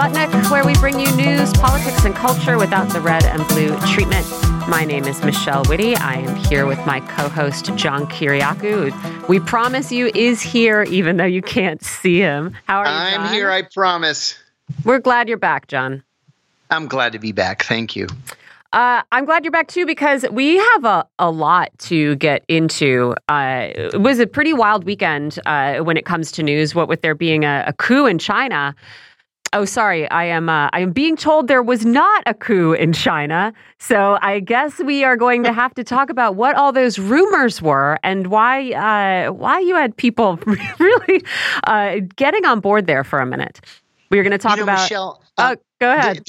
Sputnik, where we bring you news, politics, and culture without the red and blue treatment. My name is Michelle Witte. I am here with my co-host, John Kiriakou. We promise you is here, even though you can't see him. How are you, John? I'm here, I promise. We're glad you're back, John. I'm glad to be back. Thank you. I'm glad you're back, too, because we have a lot to get into. It was a pretty wild weekend when it comes to news, what with there being a coup in China. Oh, sorry. I am being told there was not a coup in China. So I guess we are going to have to talk about what all those rumors were and why you had people really getting on board there for a minute. We are going to talk about... Michelle, go ahead.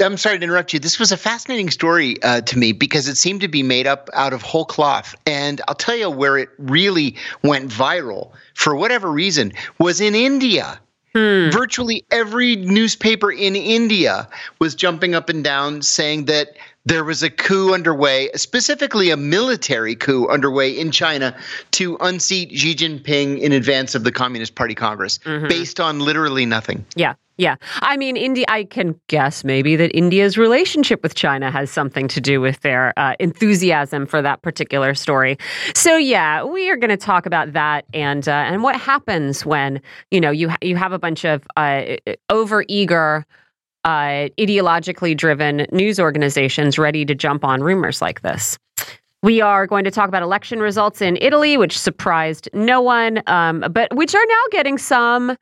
I'm sorry to interrupt you. This was a fascinating story to me because it seemed to be made up out of whole cloth. And I'll tell you where it really went viral, for whatever reason, was in India. Virtually every newspaper in India was jumping up and down saying that there was a coup underway, specifically a military coup underway in China to unseat Xi Jinping in advance of the Communist Party Congress, based on literally nothing. Yeah. I mean, India. I can guess maybe that India's relationship with China has something to do with their enthusiasm for that particular story. So, yeah, we are going to talk about that and what happens when, you know, you have a bunch of overeager, ideologically driven news organizations ready to jump on rumors like this. We are going to talk about election results in Italy, which surprised no one, but which are now getting some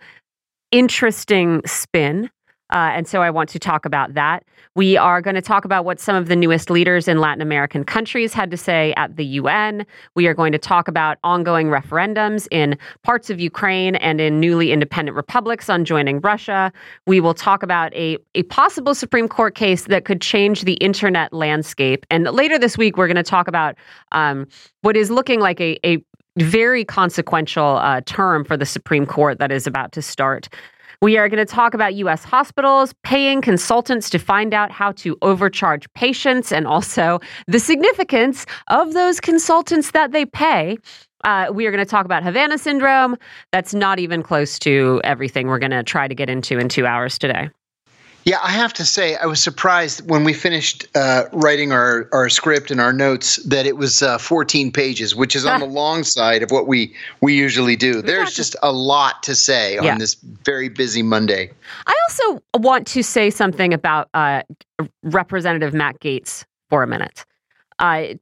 interesting spin. And so I want to talk about that. We are going to talk about what some of the newest leaders in Latin American countries had to say at the UN. We are going to talk about ongoing referendums in parts of Ukraine and in newly independent republics on joining Russia. We will talk about a possible Supreme Court case that could change the internet landscape. And later this week, we're going to talk about what is looking like a very consequential term for the Supreme Court that is about to start. We are going to talk about U.S. hospitals paying consultants to find out how to overcharge patients and also the significance of those consultants that they pay. We are going to talk about Havana Syndrome. That's not even close to everything we're going to try to get into in 2 hours today. Yeah, I have to say, I was surprised when we finished writing our script and our notes that it was 14 pages, which is on the long side of what we usually do. There's just a lot to say on this very busy Monday. I also want to say something about Representative Matt Gaetz for a minute.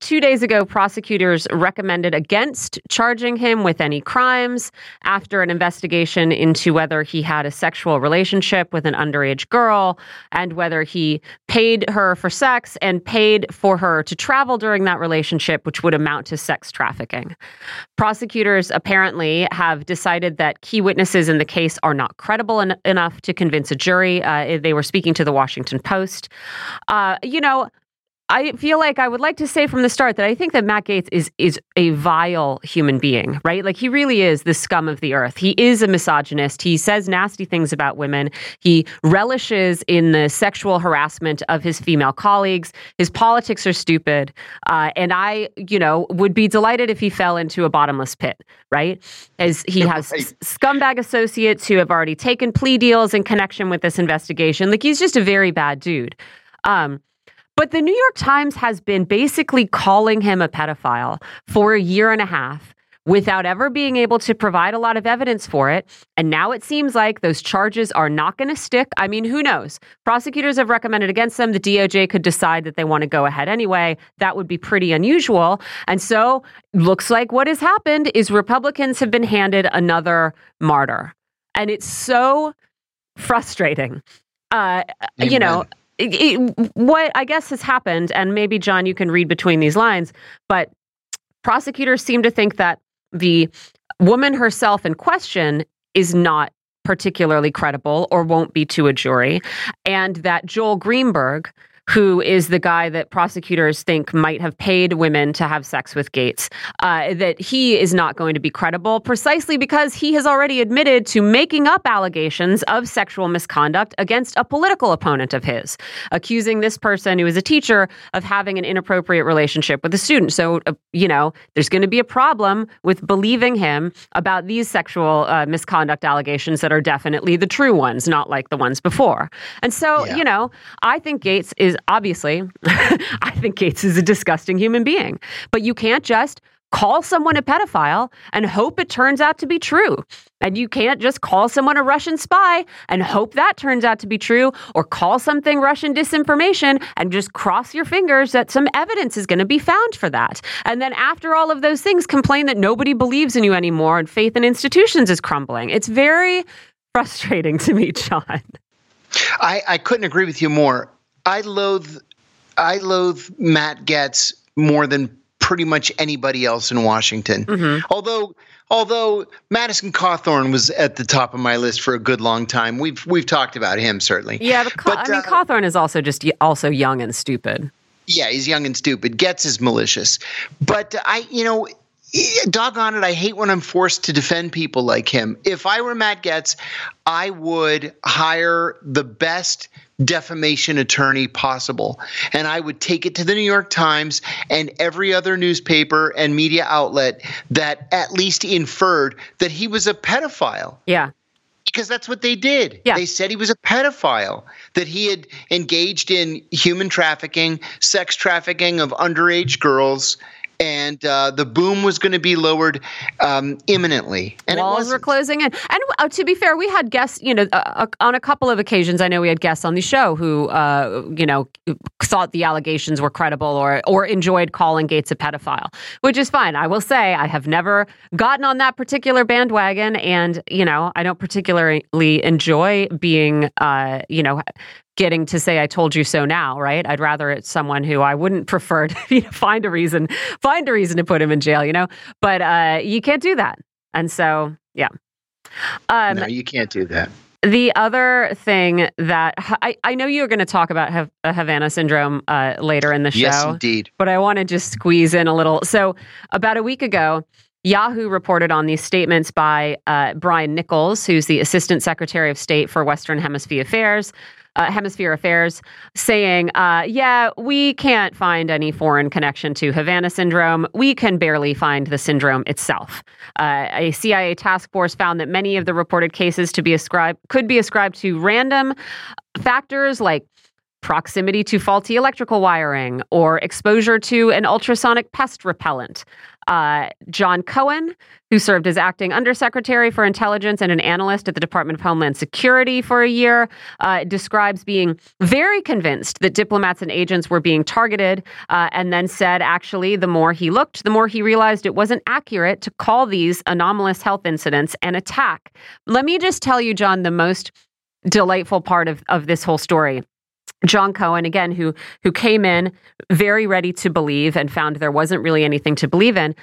2 days ago, prosecutors recommended against charging him with any crimes after an investigation into whether he had a sexual relationship with an underage girl and whether he paid her for sex and paid for her to travel during that relationship, which would amount to sex trafficking. Prosecutors apparently have decided that key witnesses in the case are not credible enough to convince a jury. They were speaking to the Washington Post. I feel like I would like to say from the start that I think that Matt Gaetz is a vile human being, right? Like, he really is the scum of the earth. He is a misogynist. He says nasty things about women. He relishes in the sexual harassment of his female colleagues. His politics are stupid. And I, would be delighted if he fell into a bottomless pit, right? As he has scumbag associates who have already taken plea deals in connection with this investigation. Like, he's just a very bad dude. But the New York Times has been basically calling him a pedophile for a year and a half without ever being able to provide a lot of evidence for it. And now it seems like those charges are not going to stick. I mean, who knows? Prosecutors have recommended against them. The DOJ could decide that they want to go ahead anyway. That would be pretty unusual. And so looks like what has happened is Republicans have been handed another martyr. And it's so frustrating. What I guess has happened, and maybe, John, you can read between these lines, but prosecutors seem to think that the woman herself in question is not particularly credible or won't be to a jury, and that Joel Greenberg, who is the guy that prosecutors think might have paid women to have sex with Gaetz, that he is not going to be credible precisely because he has already admitted to making up allegations of sexual misconduct against a political opponent of his, accusing this person who is a teacher of having an inappropriate relationship with a student. So, you know, there's going to be a problem with believing him about these sexual misconduct allegations that are definitely the true ones, not like the ones before. And so, you know, I think Gaetz is obviously, I think Gaetz is a disgusting human being, but you can't just call someone a pedophile and hope it turns out to be true. And you can't just call someone a Russian spy and hope that turns out to be true, or call something Russian disinformation and just cross your fingers that some evidence is going to be found for that. And then after all of those things, complain that nobody believes in you anymore and faith in institutions is crumbling. It's very frustrating to me, John. I couldn't agree with you more. I loathe Matt Gaetz more than pretty much anybody else in Washington. Mm-hmm. Although Madison Cawthorn was at the top of my list for a good long time. We've talked about him, certainly. Yeah, but Cawthorn is also young and stupid. Yeah, he's young and stupid. Gaetz is malicious. But doggone it, I hate when I'm forced to defend people like him. If I were Matt Gaetz, I would hire the best defamation attorney possible, and I would take it to the New York Times and every other newspaper and media outlet that at least inferred that he was a pedophile. Yeah. Because that's what they did. Yeah. They said he was a pedophile, that he had engaged in human trafficking, sex trafficking of underage girls, and the boom was going to be lowered imminently. And walls were closing in. And to be fair, we had guests, on a couple of occasions, I know we had guests on the show who, thought the allegations were credible or enjoyed calling Gaetz a pedophile, which is fine. I will say I have never gotten on that particular bandwagon. And, I don't particularly enjoy being, getting to say I told you so now, right? I'd rather it's someone who I wouldn't prefer to find a reason to put him in jail, But you can't do that. And so, yeah. No, you can't do that. The other thing that I know you were going to talk about Havana Syndrome later in the show. Yes, indeed. But I want to just squeeze in a little. So about a week ago, Yahoo reported on these statements by Brian Nichols, who's the Assistant Secretary of State for Western Hemisphere Affairs, saying, we can't find any foreign connection to Havana Syndrome. We can barely find the syndrome itself. A CIA task force found that many of the reported cases could be ascribed to random factors like proximity to faulty electrical wiring or exposure to an ultrasonic pest repellent. John Cohen, who served as acting undersecretary for intelligence and an analyst at the Department of Homeland Security for a year, describes being very convinced that diplomats and agents were being targeted, and then said, actually, the more he looked, the more he realized it wasn't accurate to call these anomalous health incidents an attack. Let me just tell you, John, the most delightful part of this whole story. John Cohen, again, who came in very ready to believe and found there wasn't really anything to believe in,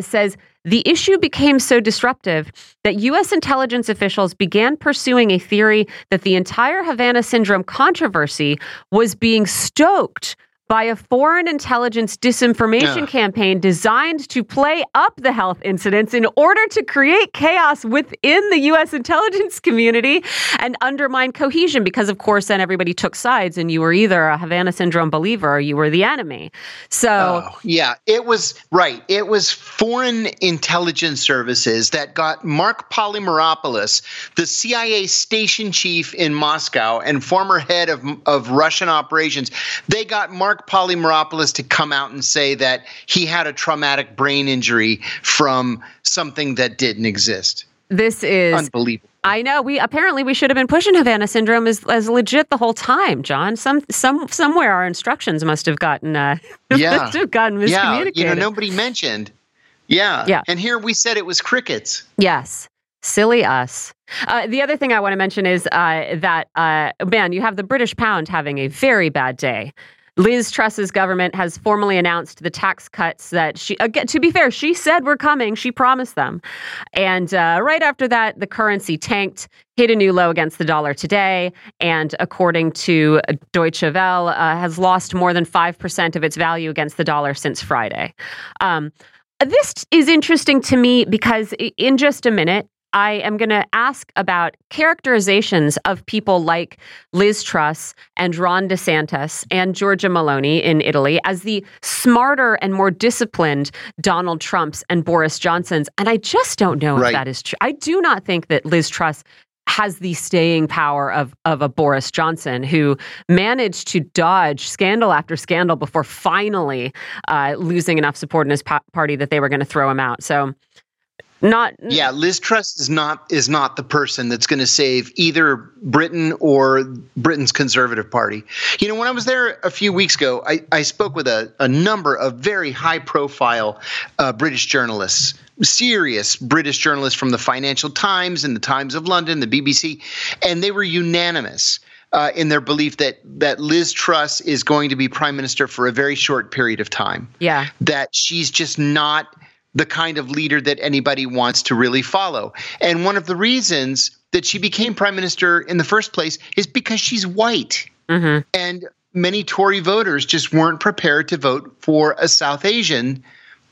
says the issue became so disruptive that U.S. intelligence officials began pursuing a theory that the entire Havana Syndrome controversy was being stoked by a foreign intelligence disinformation campaign designed to play up the health incidents in order to create chaos within the U.S. intelligence community and undermine cohesion. Because, of course, then everybody took sides and you were either a Havana Syndrome believer or you were the enemy. So, it was right. It was foreign intelligence services that got Mark Polymeropoulos, the CIA station chief in Moscow and former head of Russian operations. They got Mark Polymeropoulos to come out and say that he had a traumatic brain injury from something that didn't exist. This is unbelievable. I know. We should have been pushing Havana Syndrome as legit the whole time, John. Somewhere our instructions must have gotten must have gotten miscommunicated. Yeah, nobody mentioned. Yeah. And here we said it was crickets. Yes. Silly us. The other thing I want to mention is that you have the British pound having a very bad day. Liz Truss's government has formally announced the tax cuts that she, again, to be fair, she said were coming. She promised them. And right after that, the currency tanked, hit a new low against the dollar today. And according to Deutsche Welle, has lost more than 5% of its value against the dollar since Friday. This is interesting to me because in just a minute, I am going to ask about characterizations of people like Liz Truss and Ron DeSantis and Giorgia Meloni in Italy as the smarter and more disciplined Donald Trumps and Boris Johnsons. And I just don't know if that is true. I do not think that Liz Truss has the staying power of a Boris Johnson who managed to dodge scandal after scandal before finally losing enough support in his party that they were going to throw him out. So... Liz Truss is not the person that's going to save either Britain or Britain's Conservative Party. You know, when I was there a few weeks ago, I spoke with a number of very high-profile British journalists, serious British journalists from the Financial Times and the Times of London, the BBC, and they were unanimous in their belief that Liz Truss is going to be prime minister for a very short period of time. Yeah, that she's just not the kind of leader that anybody wants to really follow. And one of the reasons that she became prime minister in the first place is because she's white. Mm-hmm. And many Tory voters just weren't prepared to vote for a South Asian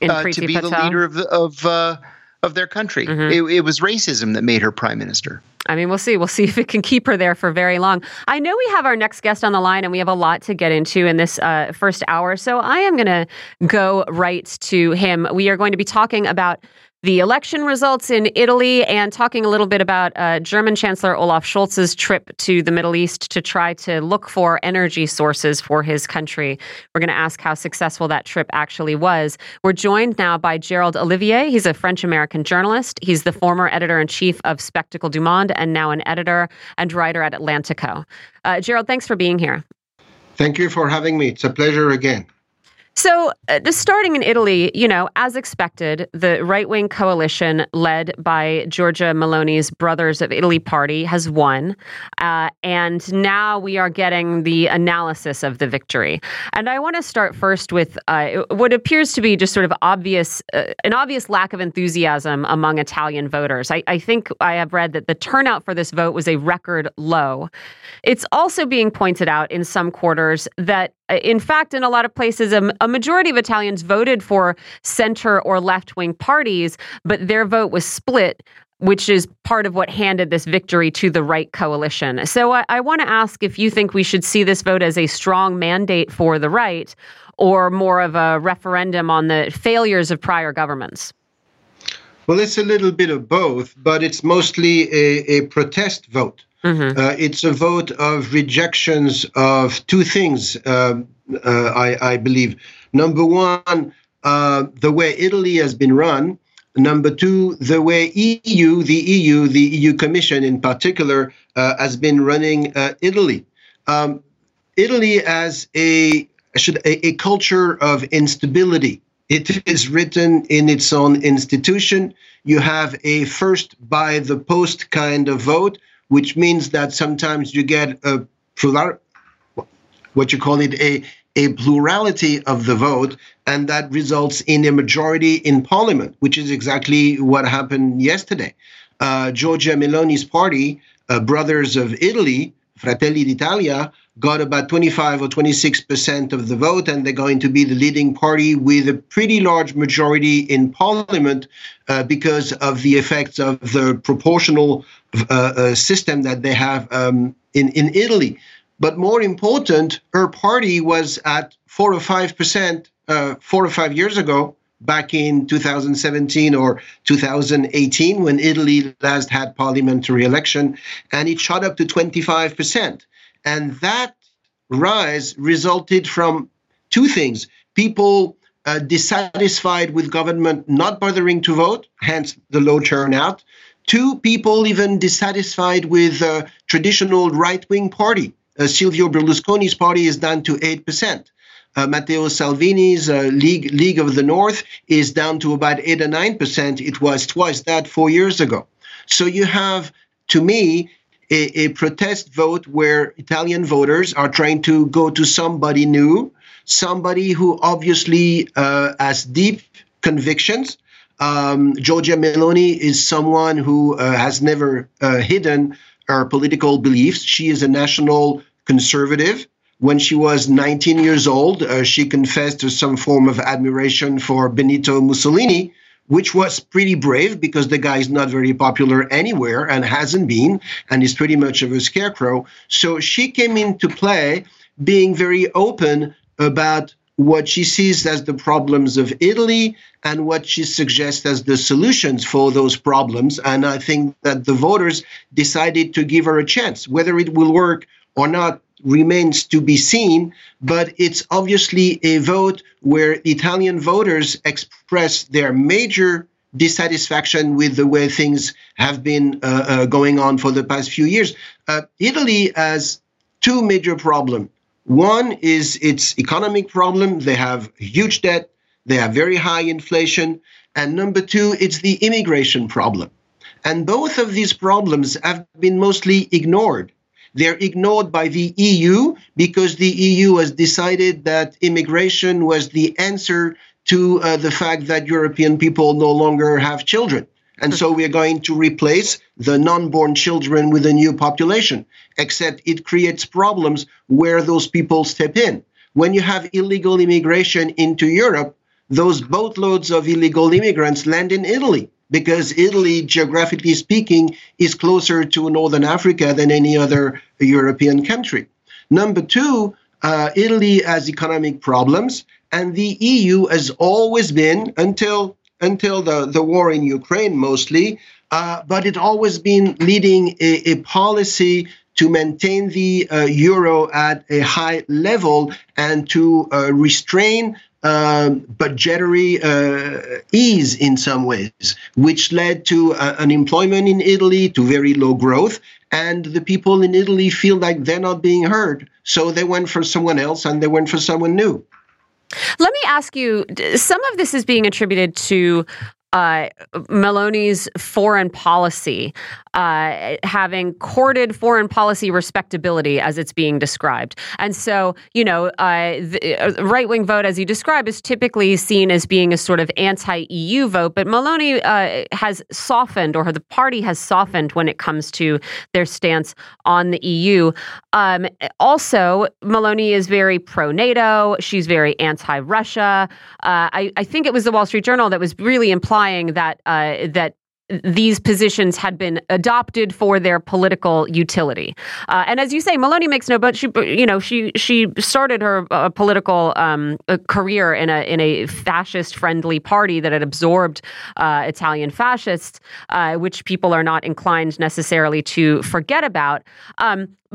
to be Patel, the leader of their country. Mm-hmm. It was racism that made her prime minister. I mean, we'll see. We'll see if it can keep her there for very long. I know we have our next guest on the line, and we have a lot to get into in this first hour. So I am going to go right to him. We are going to be talking about the election results in Italy and talking a little bit about German Chancellor Olaf Scholz's trip to the Middle East to try to look for energy sources for his country. We're going to ask how successful that trip actually was. We're joined now by Gerald Olivier. He's a French-American journalist. He's the former editor-in-chief of Spectacle du Monde and now an editor and writer at Atlantico. Gerald, thanks for being here. Thank you for having me. It's a pleasure again. So just starting in Italy, you know, as expected, the right-wing coalition led by Giorgia Meloni's Brothers of Italy party has won. And now we are getting the analysis of the victory. And I want to start first with what appears to be just sort of an obvious lack of enthusiasm among Italian voters. I think I have read that the turnout for this vote was a record low. It's also being pointed out in some quarters that, in fact, in a lot of places, a majority of Italians voted for center or left-wing parties, but their vote was split, which is part of what handed this victory to the right coalition. So I want to ask if you think we should see this vote as a strong mandate for the right or more of a referendum on the failures of prior governments. Well, it's a little bit of both, but it's mostly a protest vote. Mm-hmm. It's a vote of rejections of two things, I believe. Number one, the way Italy has been run. Number two, the way the EU Commission in particular, has been running Italy. Italy has a culture of instability. It is written in its own institution. You have a first by the post kind of vote, which means that sometimes you get a plurality of the vote, and that results in a majority in parliament, which is exactly what happened yesterday. Giorgia Meloni's party, Brothers of Italy, Fratelli d'Italia, got about 25 or 26% of the vote, and they're going to be the leading party with a pretty large majority in parliament because of the effects of the proportional system that they have in Italy. But more important, her party was at 4 or 5% 4 or 5 years ago, back in 2017 or 2018, when Italy last had parliamentary election, and it shot up to 25%. And that rise resulted from two things. People dissatisfied with government not bothering to vote, hence the low turnout. Two, people even dissatisfied with traditional right-wing party. Silvio Berlusconi's party is down to 8%. Matteo Salvini's League of the North is down to about 8 or 9%. It was twice that 4 years ago. So you have, to me, a protest vote where Italian voters are trying to go to somebody new, somebody who obviously has deep convictions. Giorgia Meloni is someone who has never hidden her political beliefs. She is a national conservative. When she was 19 years old, she confessed to some form of admiration for Benito Mussolini, which was pretty brave because the guy is not very popular anywhere and hasn't been, and is pretty much of a scarecrow. So she came into play being very open about what she sees as the problems of Italy and what she suggests as the solutions for those problems. And I think that the voters decided to give her a chance. Whether it will work or not remains to be seen, but it's obviously a vote where Italian voters express their major dissatisfaction with the way things have been going on for the past few years. Italy has two major problems. One is its economic problem. They have huge debt. They have very high inflation. And number two, it's the immigration problem. And both of these problems have been mostly ignored. They're ignored by the EU because the EU has decided that immigration was the answer to the fact that European people no longer have children. And so we're going to replace the non-born children with a new population, except it creates problems where those people step in. When you have illegal immigration into Europe, those boatloads of illegal immigrants land in Italy, because Italy, geographically speaking, is closer to northern Africa than any other European country. Number two, Italy has economic problems, and the EU has always been, until the war in Ukraine mostly, but it always been leading a policy to maintain the euro at a high level and to restrain budgetary ease in some ways, which led to unemployment in Italy, to very low growth, and the people in Italy feel like they're not being heard. So they went for someone else and they went for someone new. Let me ask you, some of this is being attributed to Meloni's foreign policy, having courted foreign policy respectability as it's being described. And so, you know, the right-wing vote, as you describe, is typically seen as being a sort of anti-EU vote. But Meloni has softened, or the party has softened when it comes to their stance on the EU. Also, Meloni is very pro-NATO. She's very anti-Russia. I think it was the Wall Street Journal that was really implying that that these positions had been adopted for their political utility, and as you say, Meloni makes no. But she, you know, she started her political career in a fascist-friendly party that had absorbed Italian fascists, which people are not inclined necessarily to forget about.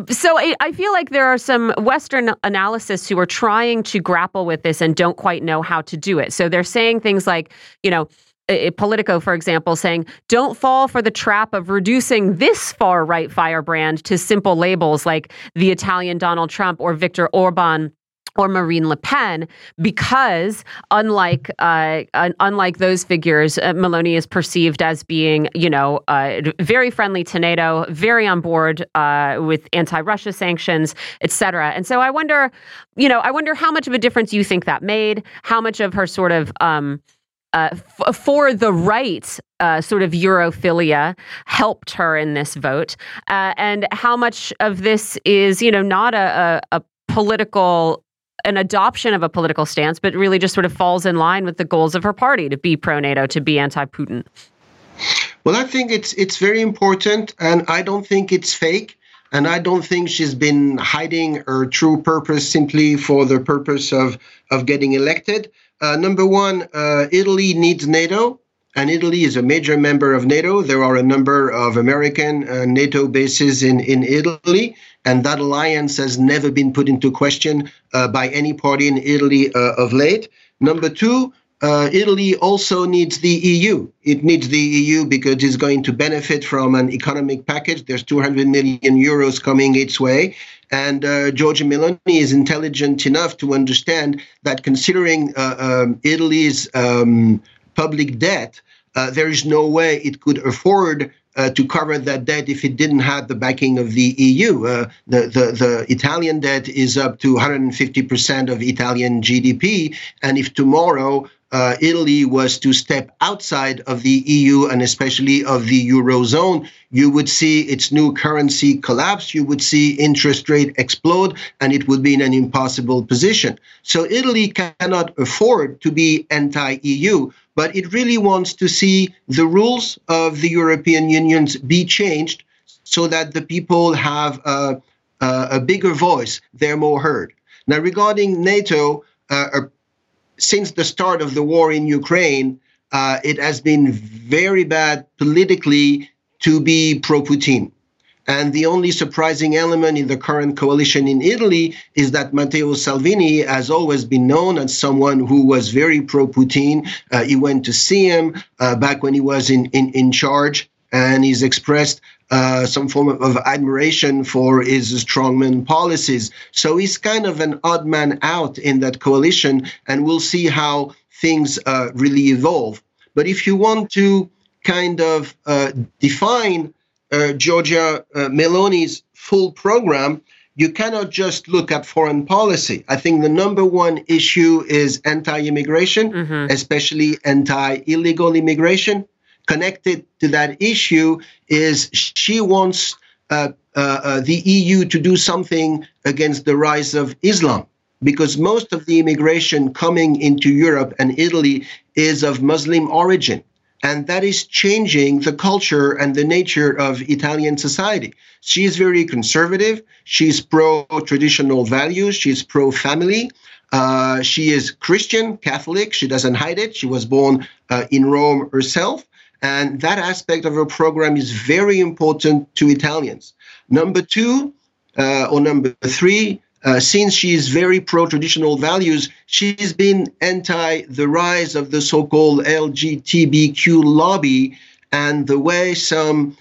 So I feel like there are some Western analysts who are trying to grapple with this and don't quite know how to do it. So they're saying things like, you know, Politico, for example, saying, don't fall for the trap of reducing this far-right firebrand to simple labels like the Italian Donald Trump or Viktor Orban or Marine Le Pen, because unlike those figures, Meloni is perceived as being, you know, very friendly to NATO, very on board with anti-Russia sanctions, etc. And so I wonder, you know, how much of a difference you think that made, how much of her sort of for the right sort of Europhilia helped her in this vote, and how much of this is, you know, not a political, an adoption of a political stance, but really just sort of falls in line with the goals of her party to be pro-NATO, to be anti-Putin. Well, I think it's very important, and I don't think it's fake. And I don't think she's been hiding her true purpose simply for the purpose of getting elected. Number one, Italy needs NATO, and Italy is a major member of NATO. There are a number of American NATO bases in Italy, and that alliance has never been put into question by any party in Italy of late. Number two, Italy also needs the EU. It needs the EU because it's going to benefit from an economic package. There's 200 million euros coming its way. And Giorgia Meloni is intelligent enough to understand that considering Italy's public debt, there is no way it could afford to cover that debt if it didn't have the backing of the EU. The Italian debt is up to 150% of Italian GDP, and if tomorrow Italy was to step outside of the EU and especially of the Eurozone, you would see its new currency collapse, you would see interest rate explode, and it would be in an impossible position. So Italy cannot afford to be anti-EU, but it really wants to see the rules of the European Union be changed so that the people have a bigger voice, they're more heard. Now, regarding NATO, since the start of the war in Ukraine, it has been very bad politically to be pro-Putin. And the only surprising element in the current coalition in Italy is that Matteo Salvini has always been known as someone who was very pro-Putin. He went to see him back when he was in charge, and he's expressed some form of admiration for his strongman policies. So he's kind of an odd man out in that coalition, and we'll see how things really evolve. But if you want to kind of define Giorgia Meloni's full program, you cannot just look at foreign policy. I think the number one issue is anti-immigration, especially anti-illegal immigration. Connected to that issue is she wants the EU to do something against the rise of Islam, because most of the immigration coming into Europe and Italy is of Muslim origin. And that is changing the culture and the nature of Italian society. She is very conservative. She's pro-traditional values. She's pro-family. She is Christian, Catholic. She doesn't hide it. She was born in Rome herself. And that aspect of her program is very important to Italians. Number two, or number three, since she is very pro-traditional values, she's been anti the rise of the so-called LGBTQ lobby and the way some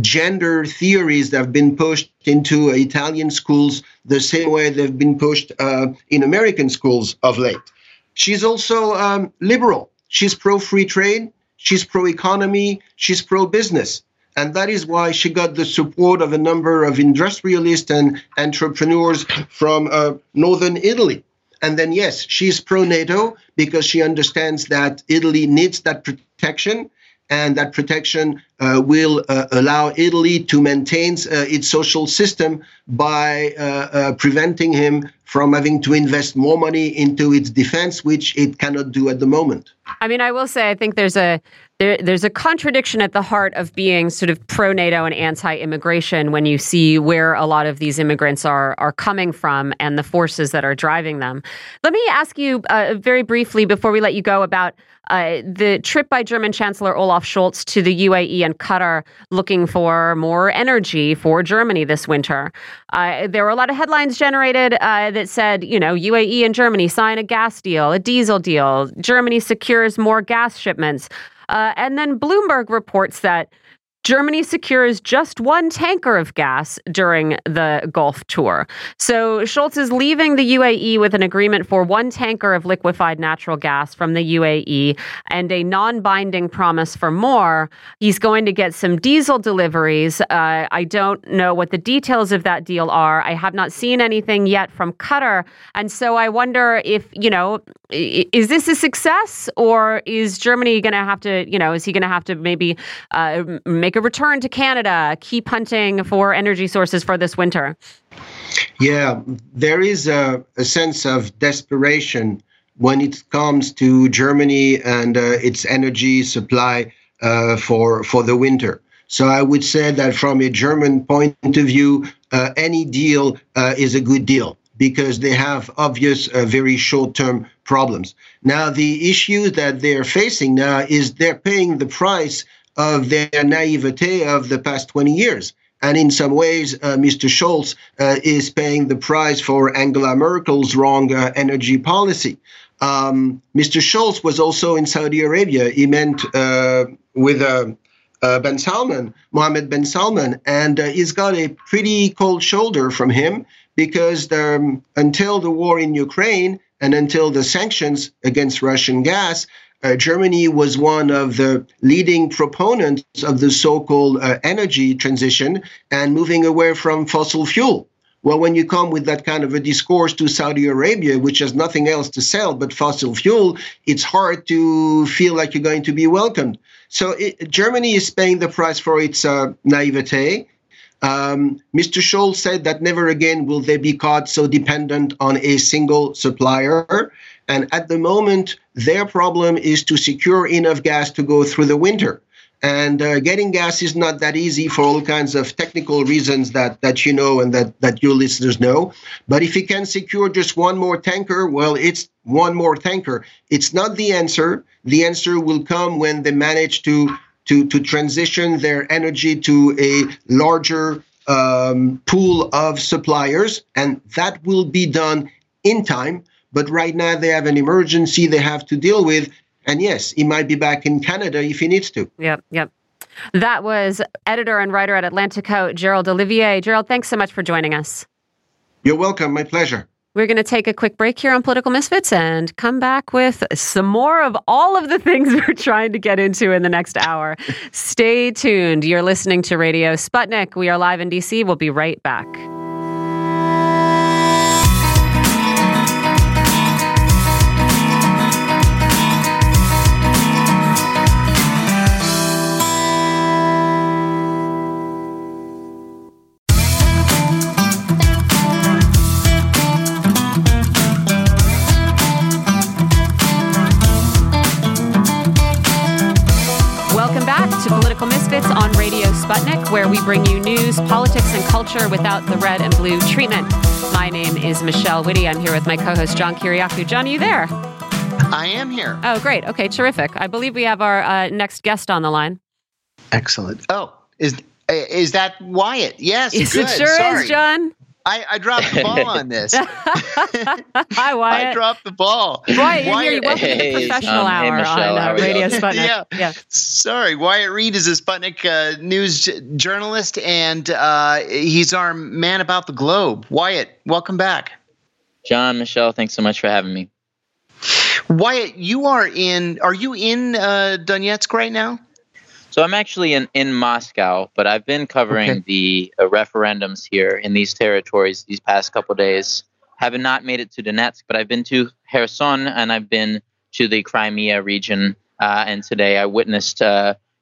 gender theories that have been pushed into Italian schools the same way they've been pushed in American schools of late. She's also liberal. She's pro-free trade. She's pro-economy, she's pro-business. And that is why she got the support of a number of industrialists and entrepreneurs from northern Italy. And then, yes, she's pro-NATO because she understands that Italy needs that protection, and that protection will allow Italy to maintain its social system by preventing him from having to invest more money into its defense, which it cannot do at the moment. I mean, I will say, I think there's a contradiction at the heart of being sort of pro-NATO and anti-immigration when you see where a lot of these immigrants are coming from and the forces that are driving them. Let me ask you very briefly before we let you go about the trip by German Chancellor Olaf Scholz to the UAE and Qatar looking for more energy for Germany this winter. There were a lot of headlines generated that said, you know, UAE and Germany sign a gas deal, a diesel deal. Germany secures more gas shipments. And then Bloomberg reports that Germany secures just one tanker of gas during the Gulf tour. So Scholz is leaving the UAE with an agreement for one tanker of liquefied natural gas from the UAE and a non-binding promise for more. He's going to get some diesel deliveries. I don't know what the details of that deal are. I have not seen anything yet from Qatar. And so I wonder if, you know, is this a success, or is Germany going to have to, you know, is he going to have to maybe make a return to Canada, keep hunting for energy sources for this winter? Yeah, there is a sense of desperation when it comes to Germany and its energy supply for the winter. So I would say that from a German point of view, any deal is a good deal, because they have obvious, very short-term problems. Now, the issue that they're facing now is they're paying the price of their naivete of the past 20 years. And in some ways, Mr. Scholz is paying the price for Angela Merkel's wrong energy policy. Mr. Scholz was also in Saudi Arabia. He met with Mohammed bin Salman, and he's got a pretty cold shoulder from him, because until the war in Ukraine and until the sanctions against Russian gas, Germany was one of the leading proponents of the so-called energy transition and moving away from fossil fuel. Well, when you come with that kind of a discourse to Saudi Arabia, which has nothing else to sell but fossil fuel, it's hard to feel like you're going to be welcomed. So Germany is paying the price for its naivete. Mr. Scholz said that never again will they be caught so dependent on a single supplier. And at the moment, their problem is to secure enough gas to go through the winter. And getting gas is not that easy for all kinds of technical reasons that you know and that your listeners know. But if you can secure just one more tanker, well, it's one more tanker. It's not the answer. The answer will come when they manage to transition their energy to a larger pool of suppliers. And that will be done in time. But right now they have an emergency they have to deal with. And yes, he might be back in Canada if he needs to. Yep. That was editor and writer at Atlantico, Gerald Olivier. Gerald, thanks so much for joining us. You're welcome. My pleasure. We're going to take a quick break here on Political Misfits and come back with some more of all of the things we're trying to get into in the next hour. Stay tuned. You're listening to Radio Sputnik. We are live in D.C. We'll be right back. On Radio Sputnik, where we bring you news, politics, and culture without the red and blue treatment. My name is Michelle Witte. I'm here with my co-host, John Kiriakou. John, are you there? I am here. Oh, great. Okay, terrific. I believe we have our next guest on the line. Excellent. Oh, is that Wyatt? Yes, yes good. It sure Sorry. Is, John. I dropped the ball on this. Hi, Wyatt. I dropped the ball. Wyatt, you're welcome to the professional hour Michelle, on Radio Sputnik. Yeah. Sorry, Wyatt Reed is a Sputnik news journalist, and he's our man about the globe. Wyatt, welcome back. John, Michelle, thanks so much for having me. Wyatt, are you in Donetsk right now? So I'm actually in Moscow, but I've been covering the referendums here in these territories these past couple of days. Have not made it to Donetsk, but I've been to Kherson and I've been to the Crimea region. And today I witnessed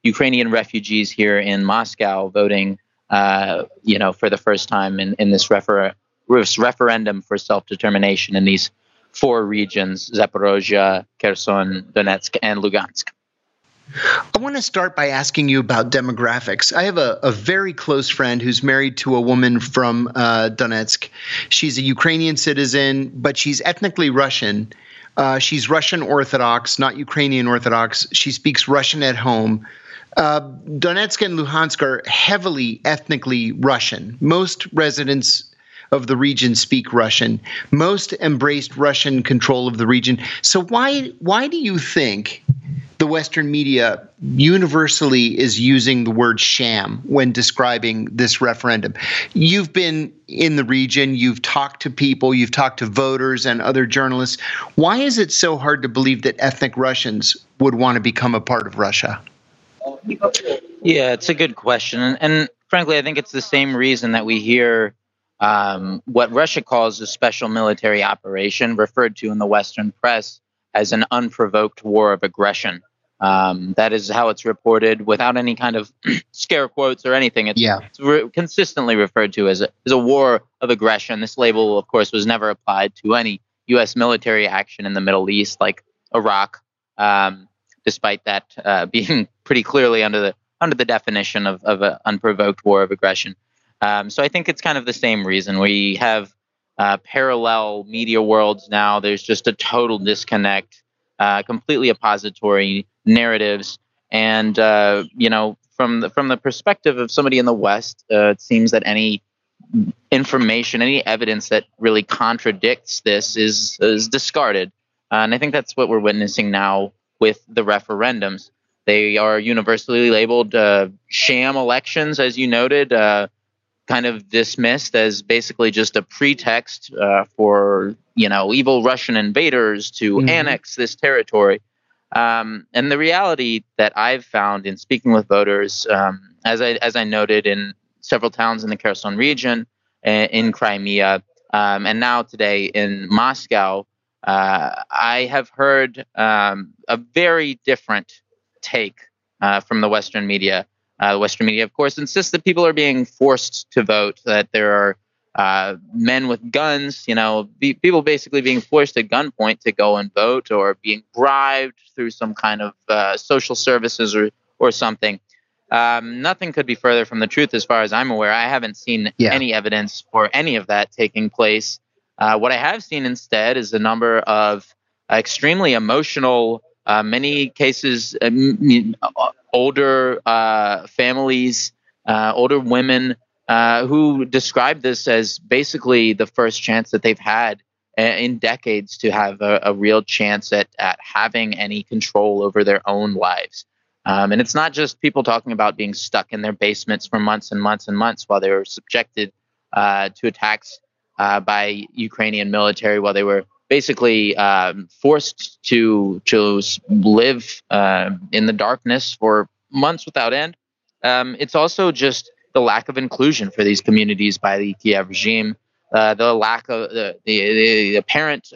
Ukrainian refugees here in Moscow voting, for the first time in this referendum for self-determination in these four regions, Zaporozhye, Kherson, Donetsk, and Luhansk. I want to start by asking you about demographics. I have a very close friend who's married to a woman from Donetsk. She's a Ukrainian citizen, but she's ethnically Russian. She's Russian Orthodox, not Ukrainian Orthodox. She speaks Russian at home. Donetsk and Luhansk are heavily ethnically Russian. Most residents of the region speak Russian. Most embraced Russian control of the region. So why do you think the Western media universally is using the word sham when describing this referendum? You've been in the region, you've talked to people, you've talked to voters and other journalists. Why is it so hard to believe that ethnic Russians would want to become a part of Russia? Yeah, it's a good question. And frankly, I think it's the same reason that we hear what Russia calls a special military operation, referred to in the Western press as an unprovoked war of aggression. That is how it's reported without any kind of scare quotes or anything. It's consistently referred to as a war of aggression. This label, of course, was never applied to any U.S. military action in the Middle East, like Iraq, despite that being pretty clearly under the definition of an unprovoked war of aggression. So I think it's kind of the same reason. We have parallel media worlds now. There's just a total disconnect, completely oppository narratives. And, from the perspective of somebody in the West, it seems that any information, any evidence that really contradicts this is discarded. And I think that's what we're witnessing now with the referendums. They are universally labeled sham elections, as you noted, kind of dismissed as basically just a pretext for, evil Russian invaders to annex this territory. And the reality that I've found in speaking with voters, as I noted in several towns in the Kherson region, in Crimea, and now today in Moscow, I have heard a very different take from the Western media. Western media, of course, insists that people are being forced to vote, that there are men with guns, people basically being forced at gunpoint to go and vote, or being bribed through some kind of social services or something. Nothing could be further from the truth as far as I'm aware. I haven't seen any evidence for any of that taking place. What I have seen instead is a number of extremely emotional, many cases, older families, older women, who described this as basically the first chance that they've had in decades to have a real chance at having any control over their own lives. And it's not just people talking about being stuck in their basements for months and months and months while they were subjected to attacks by Ukrainian military, while they were basically forced to live in the darkness for months without end. It's also just the lack of inclusion for these communities by the Kiev regime, the lack of the apparent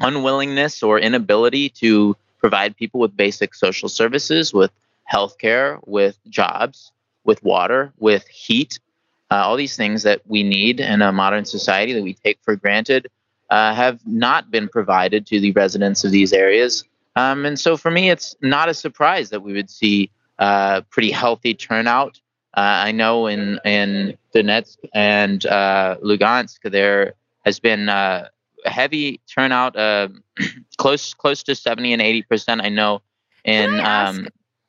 unwillingness or inability to provide people with basic social services, with healthcare, with jobs, with water, with heat, all these things that we need in a modern society that we take for granted have not been provided to the residents of these areas. And so for me, it's not a surprise that we would see pretty healthy turnout. I know in Donetsk and Luhansk, there has been a heavy turnout, close to 70% and 80%. I know in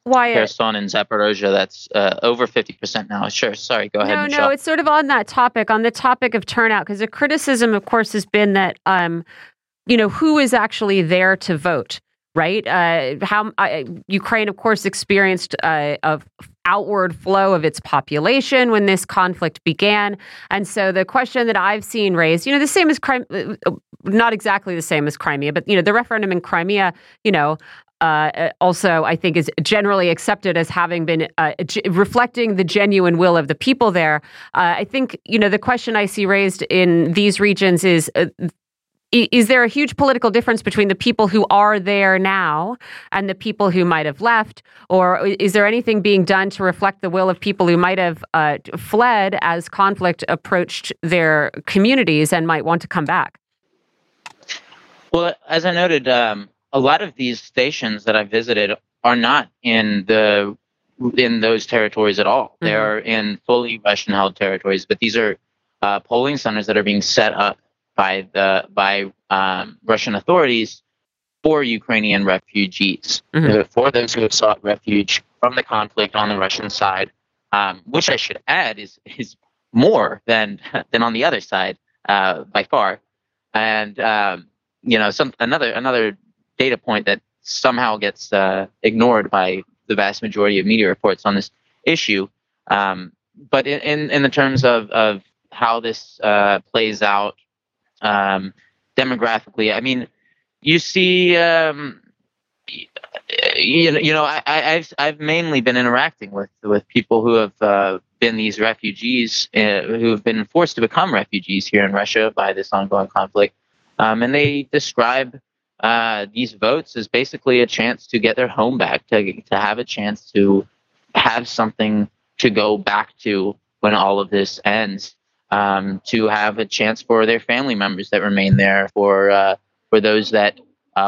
Kherson and Zaporozhye, that's over 50% now. Sure, sorry, go ahead, Michelle. No, it's sort of on the topic of turnout, because the criticism, of course, has been that, who is actually there to vote, right? Ukraine, of course, experienced outward flow of its population when this conflict began. And so the question that I've seen raised, the same as Crimea, not exactly the same as Crimea, but, the referendum in Crimea, also, I think, is generally accepted as having been reflecting the genuine will of the people there. I think, the question I see raised in these regions is there a huge political difference between the people who are there now and the people who might have left? Or is there anything being done to reflect the will of people who might have fled as conflict approached their communities and might want to come back? Well, as I noted, a lot of these stations that I visited are not in those territories at all. Mm-hmm. They are in fully Russian-held territories, but these are polling centers that are being set up by Russian authorities for Ukrainian refugees, mm-hmm. for those who have sought refuge from the conflict on the Russian side, which I should add is more than on the other side by far. And another data point that somehow gets ignored by the vast majority of media reports on this issue. But in the terms of how this plays out, demographically, I mean, you see, I've mainly been interacting with people who have been these refugees, who have been forced to become refugees here in Russia by this ongoing conflict, and they describe these votes as basically a chance to get their home back, to have a chance to have something to go back to when all of this ends. To have a chance for their family members that remain there, for those that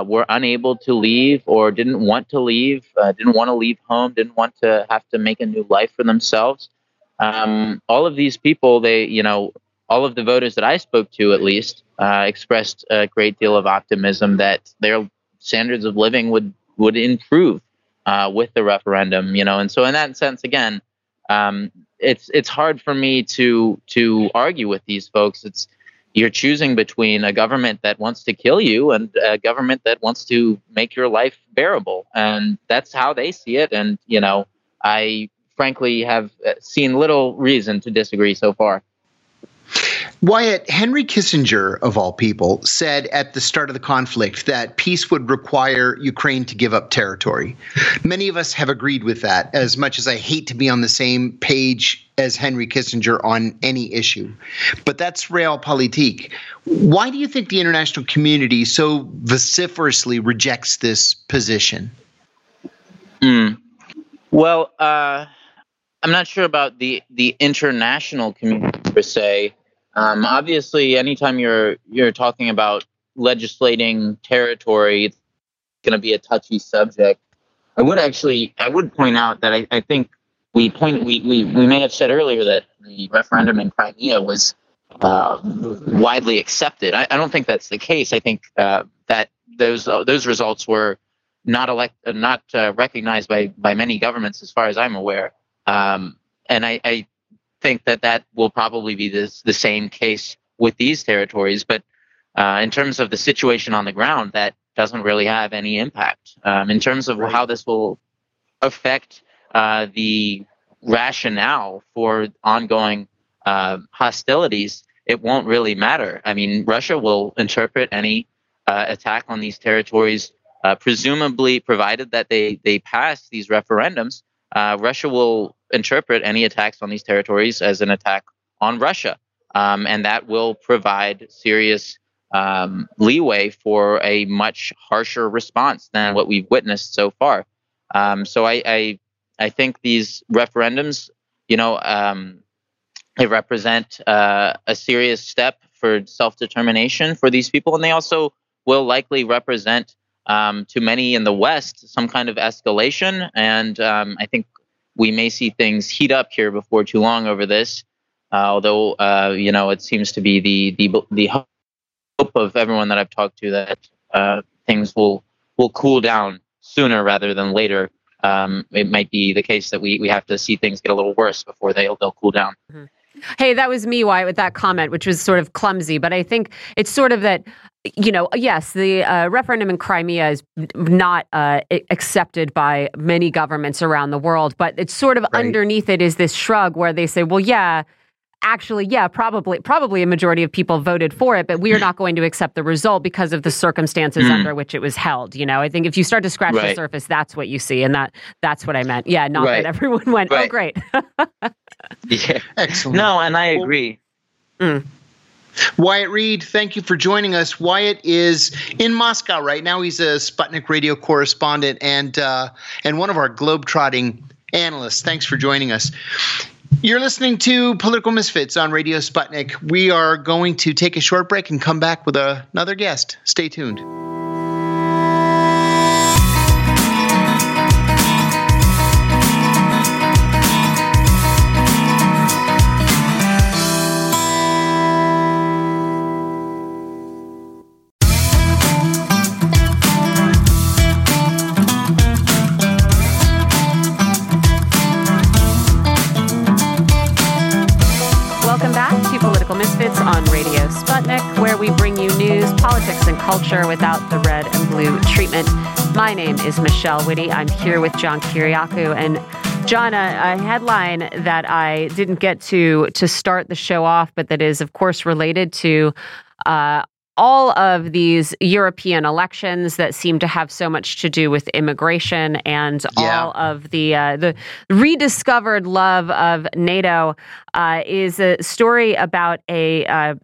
were unable to leave or didn't want to leave, didn't want to leave home, didn't want to have to make a new life for themselves. All of these people, all of the voters that I spoke to, at least, expressed a great deal of optimism that their standards of living would improve with the referendum. And so in that sense, again, it's hard for me to argue with these folks. You're choosing between a government that wants to kill you and a government that wants to make your life bearable. And that's how they see it. And, I frankly have seen little reason to disagree so far. Wyatt, Henry Kissinger, of all people, said at the start of the conflict that peace would require Ukraine to give up territory. Many of us have agreed with that, as much as I hate to be on the same page as Henry Kissinger on any issue. But that's realpolitik. Why do you think the international community so vociferously rejects this position? Well, I'm not sure about the international community per se. Obviously, anytime you're talking about legislating territory, it's going to be a touchy subject. I would point out that I think we may have said earlier that the referendum in Crimea was widely accepted. I don't think that's the case. I think that those results were not recognized by many governments, as far as I'm aware. And I think that will probably be the same case with these territories. But in terms of the situation on the ground, that doesn't really have any impact. In terms of how this will affect the rationale for ongoing hostilities, it won't really matter. I mean, Russia will interpret any attack on these territories, presumably provided that they pass these referendums. Russia will interpret any attacks on these territories as an attack on Russia. And that will provide serious leeway for a much harsher response than what we've witnessed so far. So I think these referendums, they represent a serious step for self-determination for these people. And they also will likely represent to many in the West some kind of escalation. And I think we may see things heat up here before too long over this, although, it seems to be the hope of everyone that I've talked to that things will cool down sooner rather than later. It might be the case that we have to see things get a little worse before they'll cool down. Mm-hmm. Hey, that was me, Wyatt, with that comment, which was sort of clumsy. But I think it's sort of that, yes, the referendum in Crimea is not accepted by many governments around the world. But it's sort of underneath it is this shrug where they say, well, yeah, actually, yeah, probably a majority of people voted for it, but we are not going to accept the result because of the circumstances under which it was held. I think if you start to scratch the surface, that's what you see. And that's what I meant. Yeah, not that everyone went, oh, great. Yeah, excellent. No, and I agree. Wyatt Reed, thank you for joining us. Wyatt is in Moscow right now. He's a Sputnik radio correspondent and one of our globetrotting analysts. Thanks for joining us. You're listening to Political Misfits on Radio Sputnik. We are going to take a short break and come back with another guest. Stay tuned. Politics and culture without the red and blue treatment. My name is Michelle Witte. I'm here with John Kiriakou. And John, a headline that I didn't get to start the show off, but that is, of course, related to all of these European elections that seem to have so much to do with immigration and all of the rediscovered love of NATO is a story about a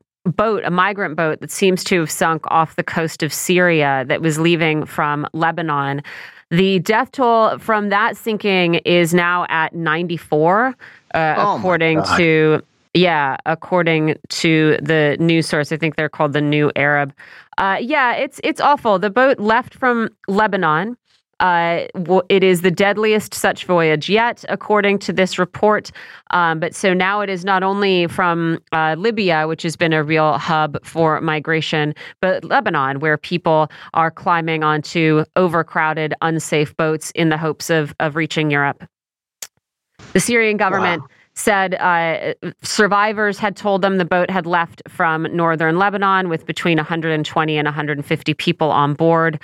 migrant boat that seems to have sunk off the coast of Syria that was leaving from Lebanon. The death toll from that sinking is now at 94, according to the news source. I think they're called the New Arab. It's awful. The boat left from Lebanon. It is the deadliest such voyage yet, according to this report. But so now it is not only from Libya, which has been a real hub for migration, but Lebanon, where people are climbing onto overcrowded, unsafe boats in the hopes of reaching Europe. The Syrian government said survivors had told them the boat had left from northern Lebanon with between 120 and 150 people on board.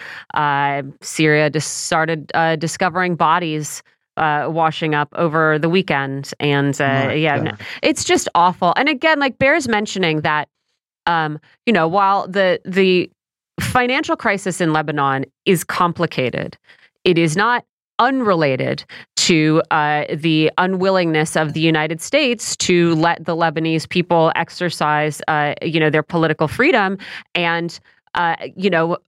Syria just started discovering bodies washing up over the weekend. And no, it's just awful. And again, like bears mentioning that, while the financial crisis in Lebanon is complicated, it is not unrelated to the unwillingness of the United States to let the Lebanese people exercise, their political freedom and,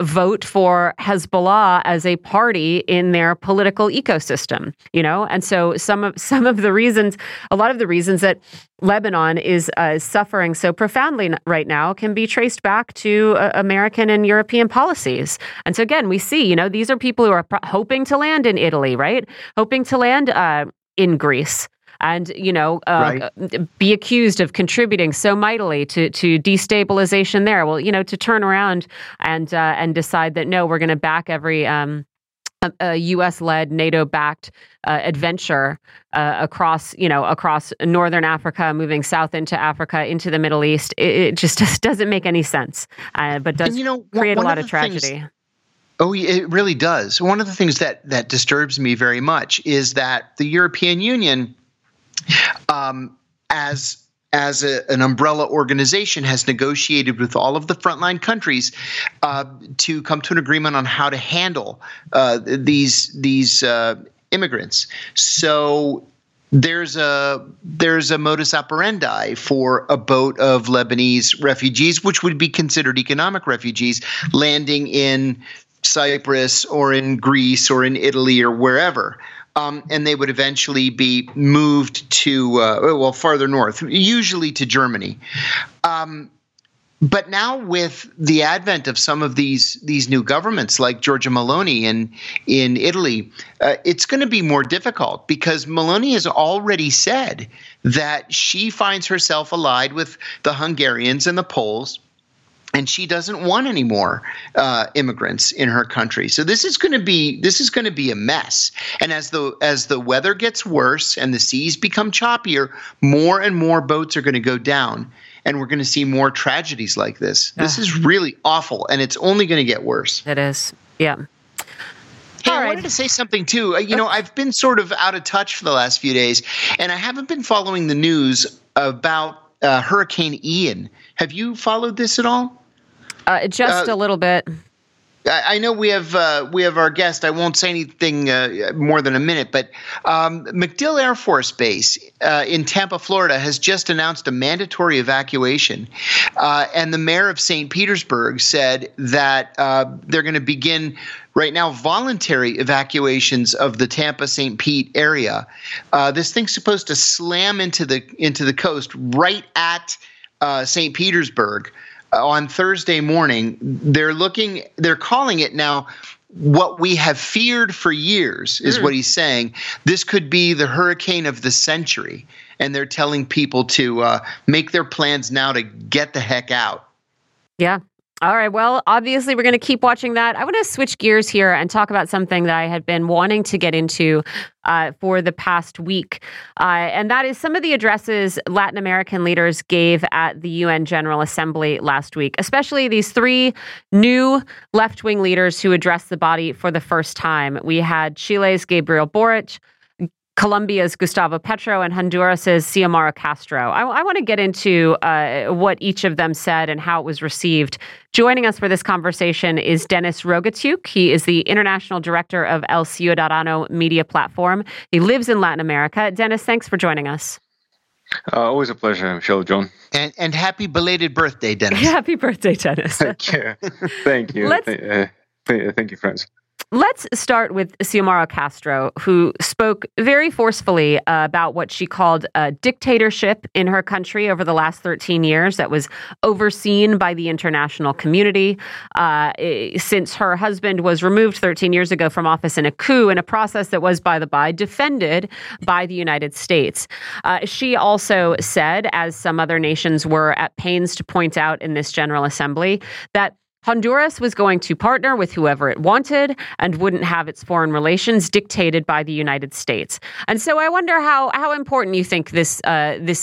vote for Hezbollah as a party in their political ecosystem, And so a lot of the reasons that Lebanon is suffering so profoundly right now can be traced back to American and European policies. And so again, we see, these are people who are hoping to land in Italy, right? Hoping to land in Greece. And, be accused of contributing so mightily to destabilization there. Well, to turn around and decide that, no, we're going to back every U.S.-led, NATO-backed adventure across northern Africa, moving south into Africa, into the Middle East. It just doesn't make any sense, but does create a lot of tragedy. Oh, it really does. One of the things that disturbs me very much is that the European Union— as an umbrella organization has negotiated with all of the frontline countries to come to an agreement on how to handle these immigrants. So there's a modus operandi for a boat of Lebanese refugees, which would be considered economic refugees, landing in Cyprus or in Greece or in Italy or wherever. And they would eventually be moved to, farther north, usually to Germany. But now with the advent of some of these new governments like Giorgia Meloni in Italy, it's going to be more difficult because Meloni has already said that she finds herself allied with the Hungarians and the Poles. And she doesn't want any more immigrants in her country. So this is going to be a mess. And as the weather gets worse and the seas become choppier, more and more boats are going to go down, and we're going to see more tragedies like this. This is really awful, and it's only going to get worse. It is, yeah. Hey, I wanted to say something, too. I've been sort of out of touch for the last few days, and I haven't been following the news about Hurricane Ian. Have you followed this at all? Just a little bit. I know we have our guest. I won't say anything more than a minute, but MacDill Air Force Base in Tampa, Florida, has just announced a mandatory evacuation. And the mayor of St. Petersburg said that they're going to begin right now voluntary evacuations of the Tampa-St. Pete area. This thing's supposed to slam into the coast right at St. Petersburg. On Thursday morning, they're calling it now what we have feared for years is what he's saying. This could be the hurricane of the century. And they're telling people to make their plans now to get the heck out. Yeah. All right. Well, obviously, we're going to keep watching that. I want to switch gears here and talk about something that I had been wanting to get into for the past week. And that is some of the addresses Latin American leaders gave at the UN General Assembly last week, especially these three new left-wing leaders who addressed the body for the first time. We had Chile's Gabriel Boric, Colombia's Gustavo Petro, and Honduras' Xiomara Castro. I want to get into what each of them said and how it was received. Joining us for this conversation is Dennis Rogatuk. He is the international director of El Ciudadano media platform. He lives in Latin America. Dennis, thanks for joining us. Always a pleasure, Michelle, John. And happy belated birthday, Dennis. Happy birthday, Dennis. Thank you. Thank you. Thank you, friends. Let's start with Xiomara Castro, who spoke very forcefully about what she called a dictatorship in her country over the last 13 years that was overseen by the international community. Since her husband was removed 13 years ago from office in a coup, in a process that was, by the by, defended by the United States. She also said, as some other nations were at pains to point out in this General Assembly, that Honduras was going to partner with whoever it wanted and wouldn't have its foreign relations dictated by the United States. And so I wonder how important you think this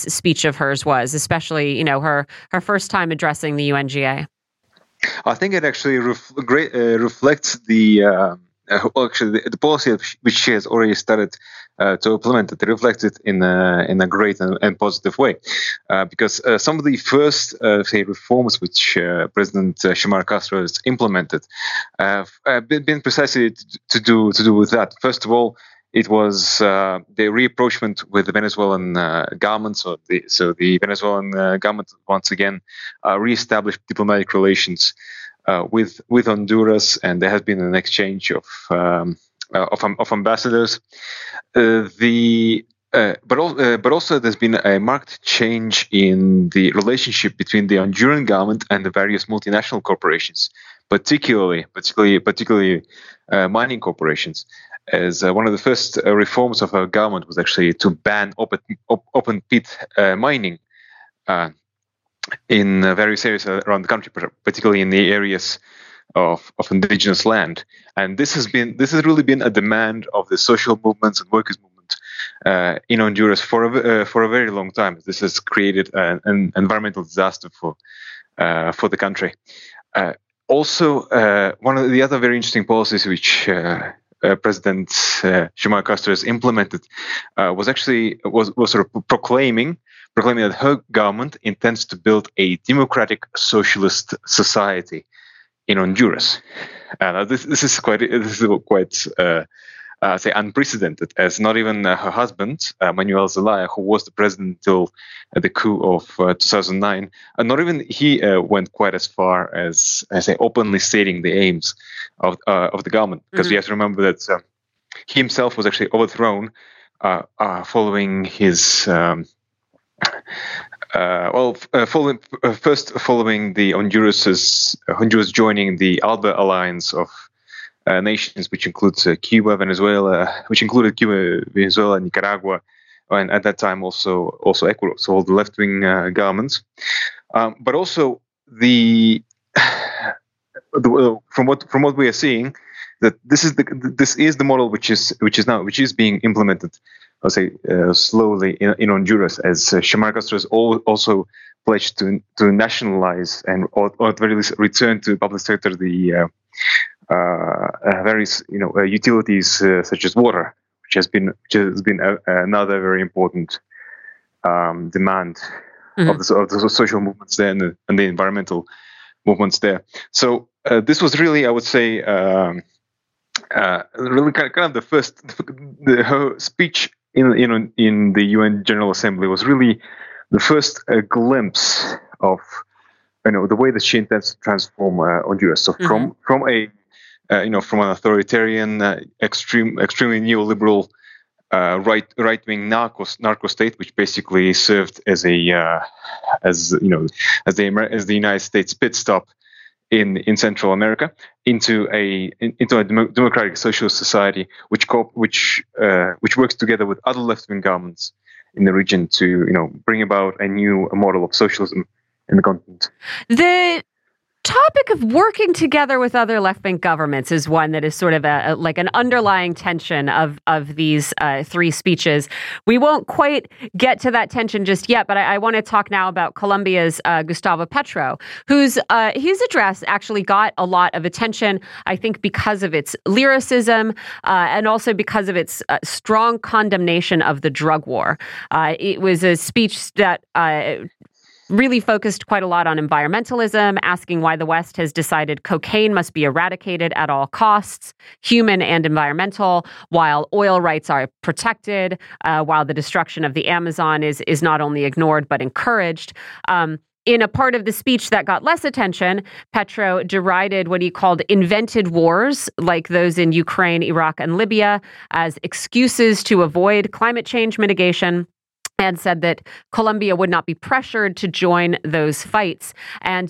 speech of hers was, especially, her first time addressing the UNGA. I think it actually reflects the the policy which she has already started to implement it, reflected in a great and positive way. Because some of the first reforms which President Xiomara Castro has implemented have been precisely to do with that. First of all, it was the reapproachment with the Venezuelan government. So the Venezuelan government once again reestablished diplomatic relations with Honduras, and there has been an exchange of ambassadors. But also there's been a marked change in the relationship between the Honduran government and the various multinational corporations, particularly mining corporations. As one of the first reforms of our government was actually to ban open pit mining in various areas around the country, particularly in the areas of indigenous land. And this has really been a demand of the social movements and workers' movement in Honduras for a very long time. This has created an environmental disaster for the country. Also, one of the other very interesting policies which President Xiomara Castro has implemented was proclaiming that her government intends to build a democratic socialist society in Honduras. This is quite unprecedented, as not even her husband Manuel Zelaya, who was the president until the coup of 2009, and not even he went quite as far as openly stating the aims of the government. Because we have to remember that he himself was actually overthrown following his. Following the Honduras joining the ALBA alliance of nations, which includes Cuba, Venezuela, Nicaragua, and at that time also Ecuador. So all the left-wing governments, but also from what we are seeing, that this is the model which is now being implemented, I'll say, slowly in Honduras, as Xiomara Castro has also pledged to nationalize or at very least return to public sector the various utilities such as water, which has been another very important demand of the social movements there and the environmental movements there. So this was really, I would say, really kind of the first. Her speech in the UN General Assembly was really the first glimpse of the way that she intends to transform Honduras. So from an authoritarian, extremely neoliberal right-wing narco state, which basically served as the United States pit stop in Central America, into a democratic social society which works together with other left-wing governments in the region to bring about a new model of socialism in the continent. The topic of working together with other left-wing governments is one that is sort of like an underlying tension of these three speeches. We won't quite get to that tension just yet, but I want to talk now about Colombia's Gustavo Petro, whose his address actually got a lot of attention, I think, because of its lyricism and also because of its strong condemnation of the drug war. It was a speech that really focused quite a lot on environmentalism, asking why the West has decided cocaine must be eradicated at all costs, human and environmental, while oil rights are protected, while the destruction of the Amazon is not only ignored but encouraged. In a part of the speech that got less attention, Petro derided what he called invented wars, like those in Ukraine, Iraq, and Libya, as excuses to avoid climate change mitigation, and said that Colombia would not be pressured to join those fights. And,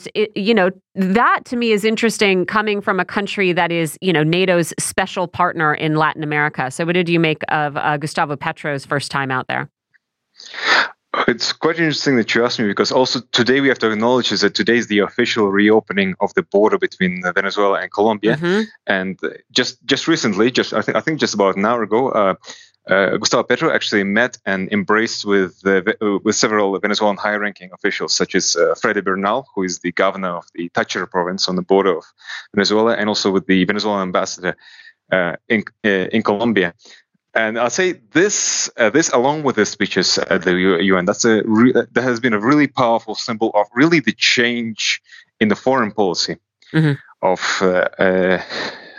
that to me is interesting, coming from a country that is, NATO's special partner in Latin America. So what did you make of Gustavo Petro's first time out there? It's quite interesting that you asked me, because also today we have to acknowledge is that today is the official reopening of the border between Venezuela and Colombia. Mm-hmm. And just recently, I think just about an hour ago, Gustavo Petro actually met and embraced with several Venezuelan high-ranking officials, such as Freddy Bernal, who is the governor of the Táchira province on the border of Venezuela, and also with the Venezuelan ambassador in Colombia. And I'll say this, this along with the speeches at the UN, that has been a really powerful symbol of really the change in the foreign policy mm-hmm.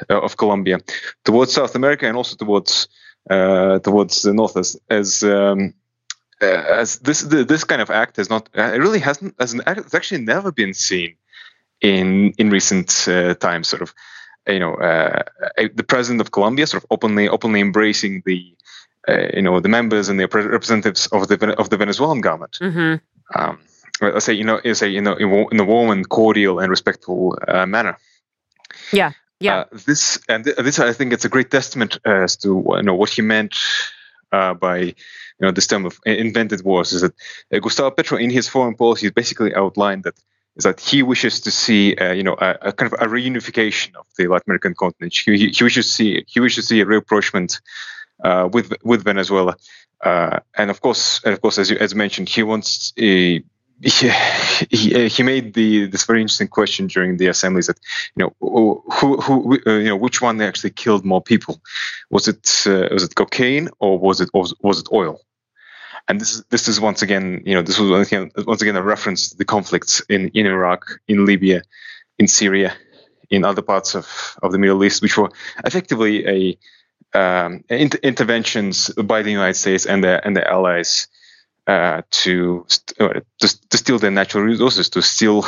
Of Colombia towards South America and also towards the North, as this kind of act has not it really hasn't as an act, it's actually never been seen in recent times. Sort of, you know, the president of Colombia sort of openly embracing the you know, the members and the representatives of the Venezuelan government. Mm-hmm. I say, you know, in a warm and cordial and respectful manner. Yeah. Yeah. This, I think, it's a great testament as to, you know, what he meant by, you know, this term of invented wars. Is that Gustavo Petro, in his foreign policy, basically outlined that he wishes to see, you know, a kind of a reunification of the Latin American continent. He wishes to see a rapprochement with Venezuela, and of course, as mentioned, he wants a. He made this very interesting question during the assemblies that, you know, who you know, which one actually killed more people? Was it cocaine or was it oil? And this is once again a reference to the conflicts in Iraq, in Libya, in Syria, in other parts of the Middle East, which were effectively interventions by the United States and their allies. To steal their natural resources, to steal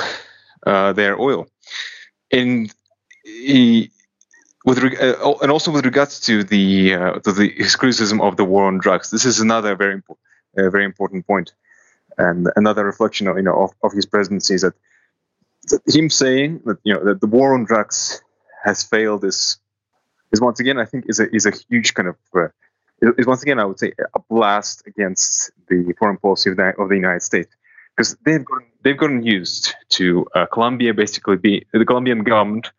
their oil, and also with regards to his criticism of the war on drugs. This is another very important point, and another reflection of his presidency is that him saying that, you know, that the war on drugs has failed is once again, I think, is a huge kind of. Is once again, I would say, a blast against the foreign policy of the United States, because they've gotten used to Colombia basically being the Colombian government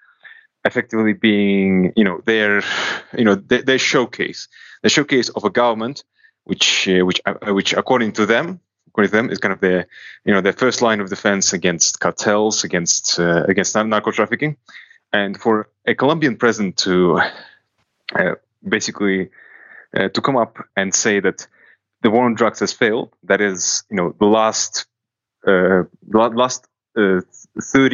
effectively being, you know, their showcase, the showcase of a government which according to them is kind of their, you know, their first line of defense against cartels, against narco trafficking, and for a Colombian president to basically. To come up and say that the war on drugs has failed, that is, you know, the last 30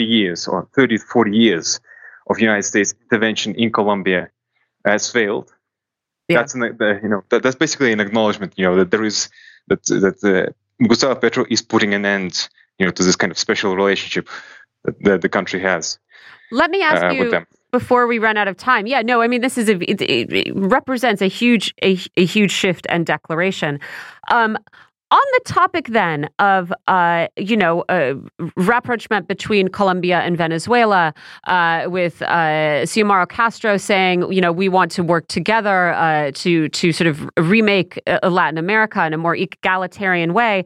years or 30 to 40 years of United States intervention in Colombia has failed. Yeah. That's basically an acknowledgement, you know, that there is that Gustavo Petro is putting an end, you know, to this kind of special relationship that the country has. Let me ask you with them. Before we run out of time, yeah, no, I mean, this is it represents a huge shift and declaration. On the topic then of rapprochement between Colombia and Venezuela, with Xiomara Castro saying, you know, we want to work together to sort of remake Latin America in a more egalitarian way.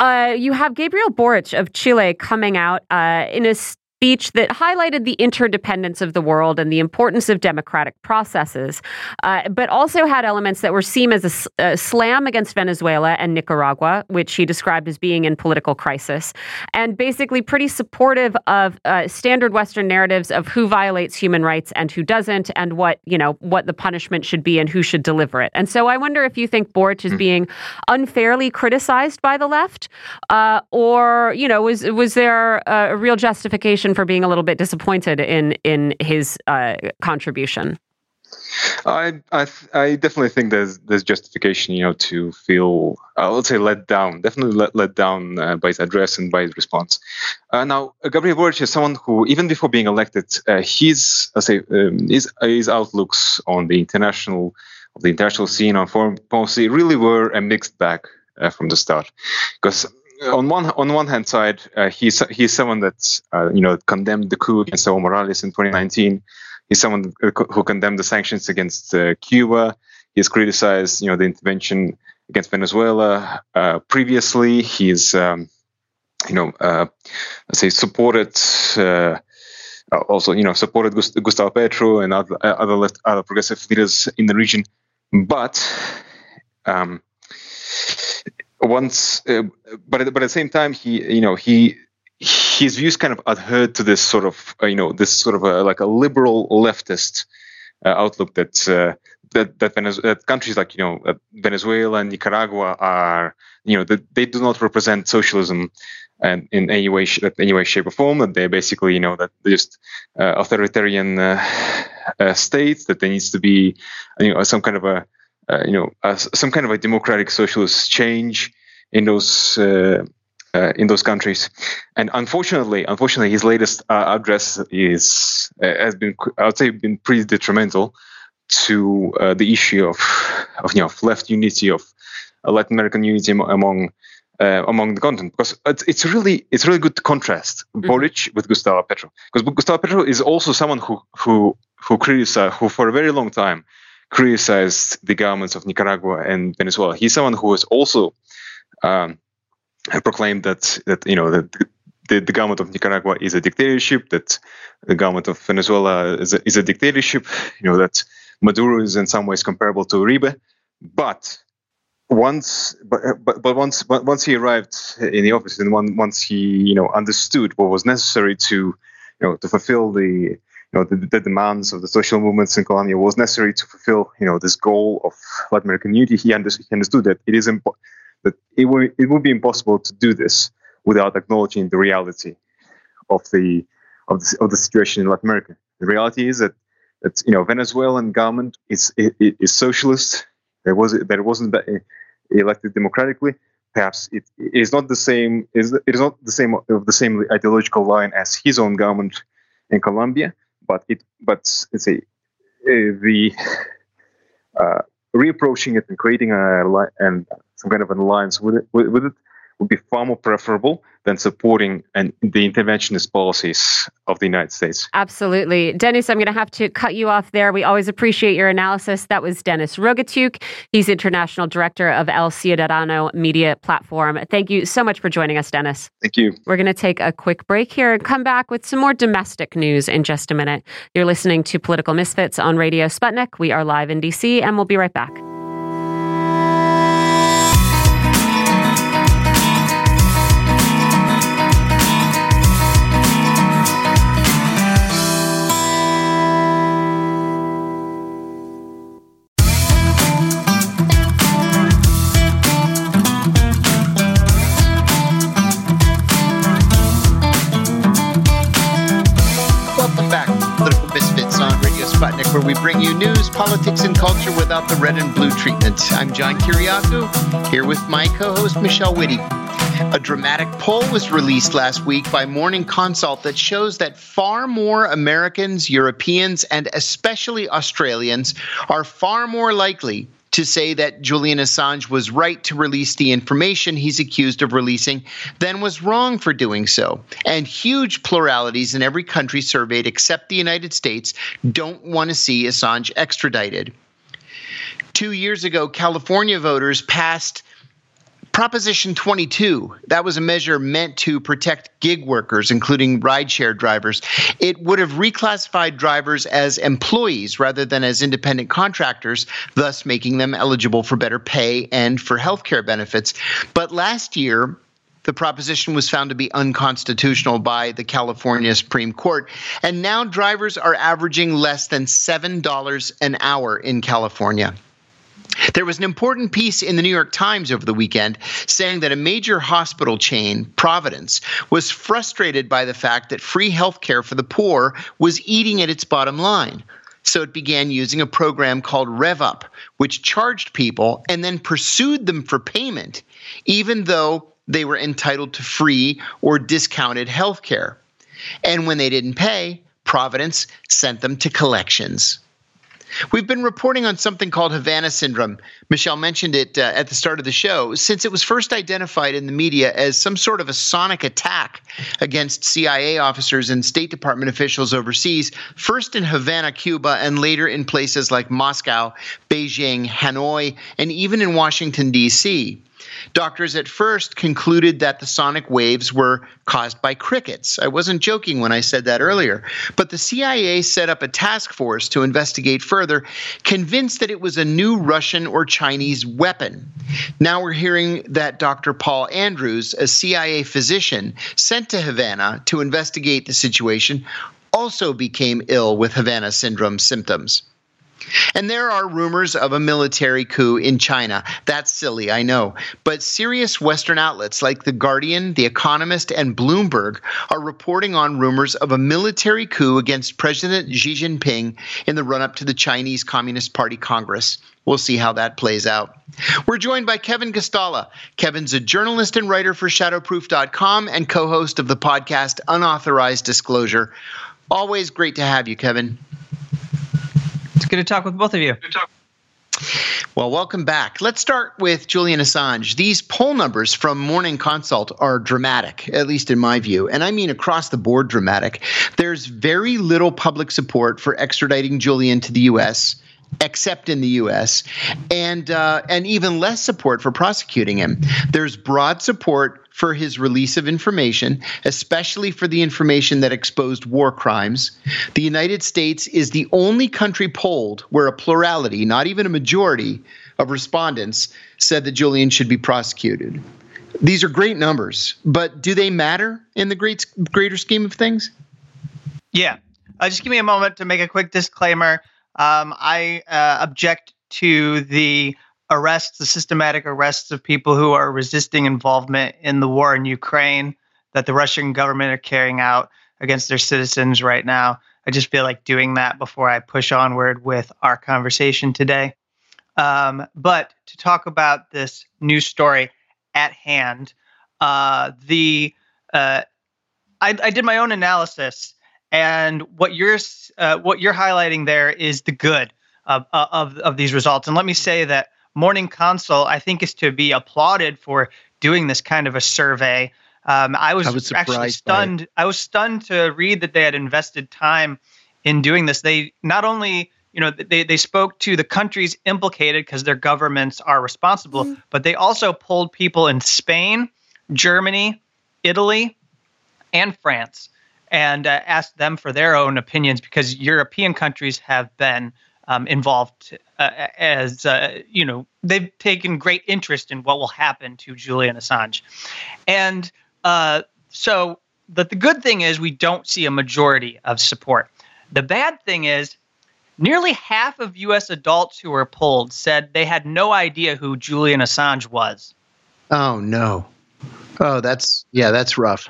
You have Gabriel Boric of Chile coming out in a speech that highlighted the interdependence of the world and the importance of democratic processes, but also had elements that were seen as a slam against Venezuela and Nicaragua, which he described as being in political crisis, and basically pretty supportive of standard Western narratives of who violates human rights and who doesn't, and what the punishment should be and who should deliver it. And so I wonder if you think Boric is being unfairly criticized by the left, or, you know, was there a real justification for being a little bit disappointed in his contribution? I definitely think there's justification, you know, to feel let's say let down, definitely let down by his address and by his response. Now, Gabriel Boric is someone who, even before being elected, his outlooks on the international scene, on foreign policy, really were a mixed bag from the start, because. On one hand side, he's someone that condemned the coup against Evo Morales in 2019. He's someone who condemned the sanctions against Cuba. He's criticized, you know, the intervention against Venezuela previously. He's supported Gustavo Petro and other progressive leaders in the region, but. But at the same time, his views kind of adhered to this sort of like a liberal leftist outlook that countries like Venezuela and Nicaragua are they do not represent socialism, and in any way, shape, or form. That they're basically they're just authoritarian states. That there needs to be some kind of a democratic socialist change in those countries. And unfortunately, his latest address has been pretty detrimental to the issue of left unity, of Latin American unity among the continent, because it's really good to contrast Boric with Gustavo Petro, because Gustavo Petro is also someone who for a very long time criticized the governments of Nicaragua and Venezuela. He's someone who has also proclaimed that the government of Nicaragua is a dictatorship, that the government of Venezuela is a dictatorship, that Maduro is in some ways comparable to Uribe. But once he arrived in the office, and once he understood what was necessary to fulfill the demands of the social movements in Colombia, was necessary to fulfill this goal of Latin American unity, he understood that it is important. That it would be impossible to do this without acknowledging the reality of the situation in Latin America. The reality is that Venezuelan government is socialist. It wasn't elected democratically. Perhaps it is not of the same ideological line as his own government in Colombia. But reapproaching it and creating some kind of an alliance with it would be far more preferable than supporting the interventionist policies of the United States. Absolutely. Dennis, I'm going to have to cut you off there. We always appreciate your analysis. That was Dennis Rogatyuk. He's international director of El Ciudadano Media Platform. Thank you so much for joining us, Dennis. Thank you. We're going to take a quick break here and come back with some more domestic news in just a minute. You're listening to Political Misfits on Radio Sputnik. We are live in DC, and we'll be right back. Where we bring you news, politics, and culture without the red and blue treatment. I'm John Kiriakou, here with my co-host Michelle Witte. A dramatic poll was released last week by Morning Consult that shows that far more Americans, Europeans, and especially Australians are far more likely to say that Julian Assange was right to release the information he's accused of releasing than was wrong for doing so. And huge pluralities in every country surveyed except the United States don't want to see Assange extradited. 2 years ago, California voters passed Proposition 22, that was a measure meant to protect gig workers, including rideshare drivers. It would have reclassified drivers as employees rather than as independent contractors, thus making them eligible for better pay and for health care benefits. But last year, the proposition was found to be unconstitutional by the California Supreme Court, and now drivers are averaging less than $7 an hour in California. There was an important piece in the New York Times over the weekend saying that a major hospital chain, Providence, was frustrated by the fact that free health care for the poor was eating at its bottom line. So it began using a program called RevUp, which charged people and then pursued them for payment, even though they were entitled to free or discounted health care. And when they didn't pay, Providence sent them to collections. We've been reporting on something called Havana Syndrome. Michelle mentioned it at the start of the show, since it was first identified in the media as some sort of a sonic attack against CIA officers and State Department officials overseas, first in Havana, Cuba, and later in places like Moscow, Beijing, Hanoi, and even in Washington, D.C. Doctors at first concluded that the sonic waves were caused by crickets. I wasn't joking when I said that earlier. But the CIA set up a task force to investigate further, convinced that it was a new Russian or Chinese weapon. Now we're hearing that Dr. Paul Andrews, a CIA physician sent to Havana to investigate the situation, also became ill with Havana syndrome symptoms. And there are rumors of a military coup in China. That's silly, I know. But serious Western outlets like The Guardian, The Economist, and Bloomberg are reporting on rumors of a military coup against President Xi Jinping in the run-up to the Chinese Communist Party Congress. We'll see how that plays out. We're joined by Kevin Gastalla. Kevin's a journalist and writer for Shadowproof.com and co-host of the podcast Unauthorized Disclosure. Always great to have you, Kevin. It's good to talk with both of you. Well, welcome back. Let's start with Julian Assange. These poll numbers from Morning Consult are dramatic, at least in my view, and I mean across the board dramatic. There's very little public support for extraditing Julian to the U.S., except in the U.S., and even less support for prosecuting him. There's broad support for his release of information, especially for the information that exposed war crimes. The United States is the only country polled where a plurality, not even a majority, of respondents said that Julian should be prosecuted. These are great numbers, but do they matter in the greater scheme of things? Yeah. Just give me a moment to make a quick disclaimer. I object to the arrests, the systematic arrests of people who are resisting involvement in the war in Ukraine that the Russian government are carrying out against their citizens right now. I just feel like doing that before I push onward with our conversation today. But to talk about this news story at hand, I did my own analysis, and what you're highlighting there is the good of these results. And let me say that Morning Consult, I think, is to be applauded for doing this kind of a survey. I was actually stunned. I was stunned to read that they had invested time in doing this. They not only, they spoke to the countries implicated because their governments are responsible, but they also polled people in Spain, Germany, Italy, and France, and asked them for their own opinions because European countries have been involved as they've taken great interest in what will happen to Julian Assange. And so the good thing is we don't see a majority of support. The bad thing is nearly half of U.S. adults who were polled said they had no idea who Julian Assange was. Oh, no. Oh, that's rough.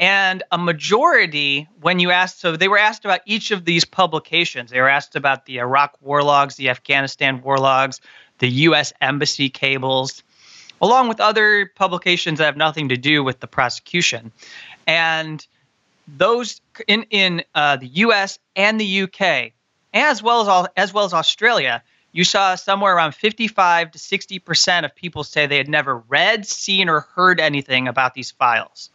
And a majority, when you asked, so they were asked about each of these publications. They were asked about the Iraq war logs, the Afghanistan war logs, the U.S. embassy cables, along with other publications that have nothing to do with the prosecution. And those in the U.S. and the U.K., as well as Australia, you saw somewhere around 55 to 60% of people say they had never read, seen, or heard anything about these files.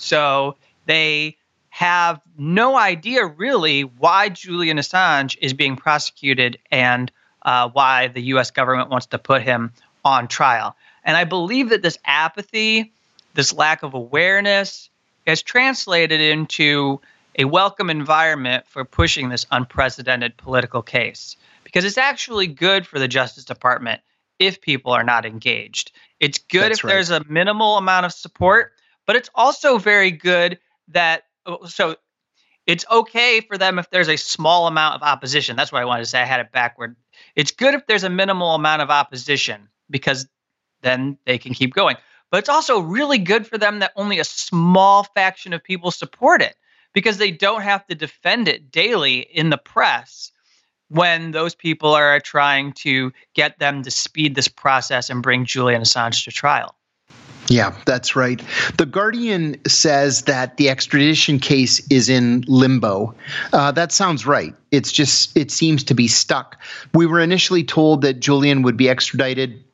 So they have no idea really why Julian Assange is being prosecuted and why the U.S. government wants to put him on trial. And I believe that this apathy, this lack of awareness, has translated into a welcome environment for pushing this unprecedented political case, because it's actually good for the Justice Department if people are not engaged. It's good there's a minimal amount of support. But it's also very good that – so it's okay for them if there's a small amount of opposition. That's what I wanted to say. I had it backward. It's good if there's a minimal amount of opposition because then they can keep going. But it's also really good for them that only a small faction of people support it because they don't have to defend it daily in the press when those people are trying to get them to speed this process and bring Julian Assange to trial. Yeah, that's right. The Guardian says that the extradition case is in limbo. That sounds right. It's just, it seems to be stuck. We were initially told that Julian would be extradited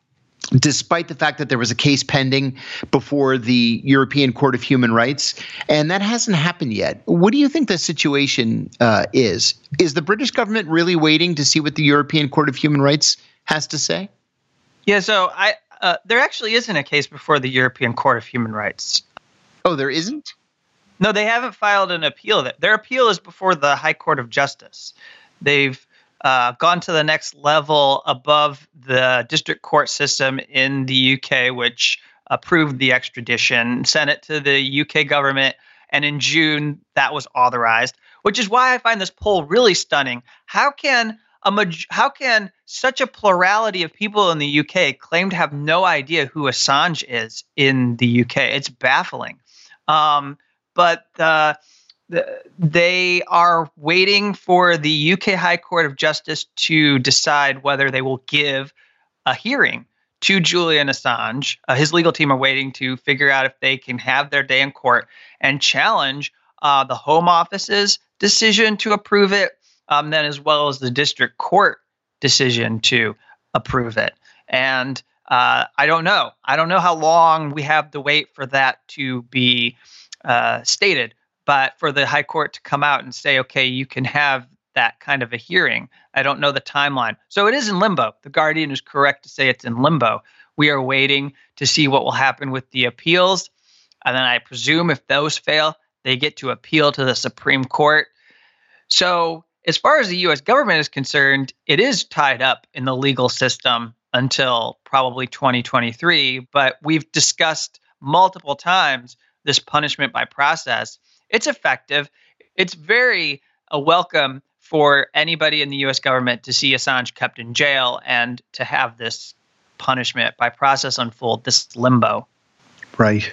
despite the fact that there was a case pending before the European Court of Human Rights, and that hasn't happened yet. What do you think the situation is? Is the British government really waiting to see what the European Court of Human Rights has to say? Yeah, so there actually isn't a case before the European Court of Human Rights. Oh, there isn't? No, they haven't filed an appeal. Their appeal is before the High Court of Justice. They've gone to the next level above the district court system in the UK, which approved the extradition, sent it to the UK government, and in June that was authorized, which is why I find this poll really stunning. How can How can such a plurality of people in the UK claim to have no idea who Assange is in the UK? It's baffling. They are waiting for the UK High Court of Justice to decide whether they will give a hearing to Julian Assange. His legal team are waiting to figure out if they can have their day in court and challenge the Home Office's decision to approve it, then as well as the district court decision to approve it. And I don't know. I don't know how long we have to wait for that to be stated, but for the high court to come out and say, okay, you can have that kind of a hearing. I don't know the timeline. So it is in limbo. The Guardian is correct to say it's in limbo. We are waiting to see what will happen with the appeals. And then I presume if those fail, they get to appeal to the Supreme Court. So as far as the U.S. government is concerned, it is tied up in the legal system until probably 2023. But we've discussed multiple times this punishment by process. It's effective. It's very welcome for anybody in the U.S. government to see Assange kept in jail and to have this punishment by process unfold, this limbo. Right.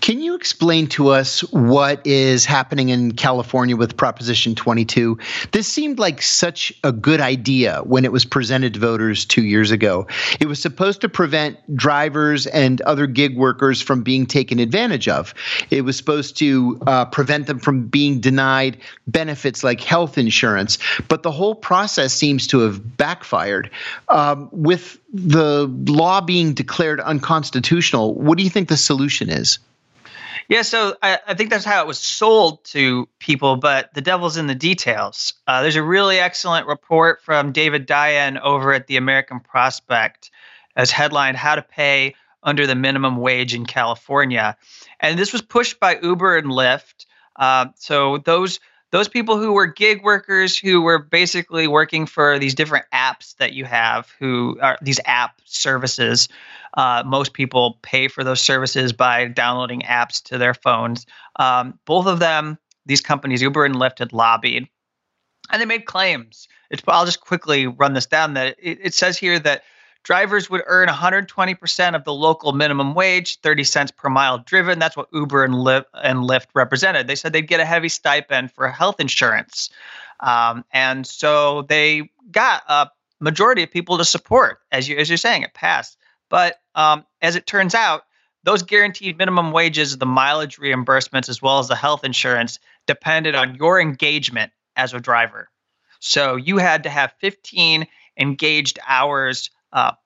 Can you explain to us what is happening in California with Proposition 22? This seemed like such a good idea when it was presented to voters 2 years ago. It was supposed to prevent drivers and other gig workers from being taken advantage of. It was supposed to prevent them from being denied benefits like health insurance. But the whole process seems to have backfired. With the law being declared unconstitutional, what do you think the solution is? Yeah, so I think that's how it was sold to people, but the devil's in the details. There's a really excellent report from David Dayen over at the American Prospect as headlined, How to Pay Under the Minimum Wage in California. And this was pushed by Uber and Lyft. So those people who were gig workers, who were basically working for these different apps that you have, who are these app services. Most people pay for those services by downloading apps to their phones. Both of them, these companies, Uber and Lyft, had lobbied, and they made claims. I'll just quickly run this down. That it says here that drivers would earn 120% of the local minimum wage, 30 cents per mile driven. That's what Uber and Lyft represented. They said they'd get a heavy stipend for health insurance. And so they got a majority of people to support. As you're saying, it passed. But as it turns out, those guaranteed minimum wages, the mileage reimbursements, as well as the health insurance, depended on your engagement as a driver. So you had to have 15 engaged hours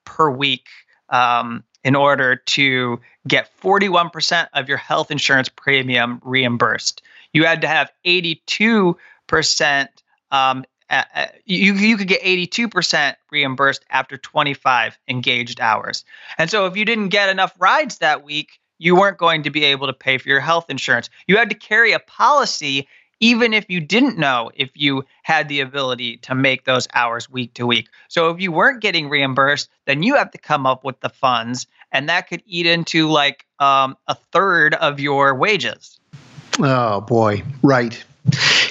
per week in order to get 41% of your health insurance premium reimbursed. You had to have 82%. You could get 82% reimbursed after 25 engaged hours. And so if you didn't get enough rides that week, you weren't going to be able to pay for your health insurance. You had to carry a policy even if you didn't know if you had the ability to make those hours week to week. So if you weren't getting reimbursed, then you have to come up with the funds, and that could eat into like a third of your wages. Oh, boy. Right.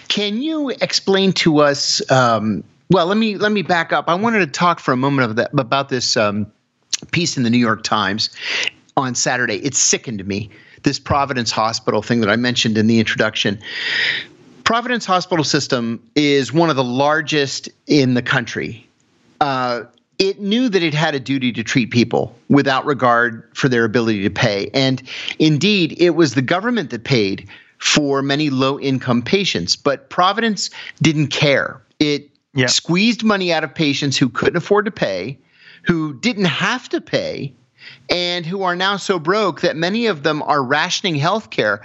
Can you explain to us well, let me back up. I wanted to talk for a moment about this piece in the New York Times on Saturday. It sickened me, this Providence Hospital thing that I mentioned in the introduction. Providence Hospital System is one of the largest in the country. It knew that it had a duty to treat people without regard for their ability to pay. And indeed, it was the government that paid for many low-income patients. But Providence didn't care. It squeezed money out of patients who couldn't afford to pay, who didn't have to pay, and who are now so broke that many of them are rationing health care.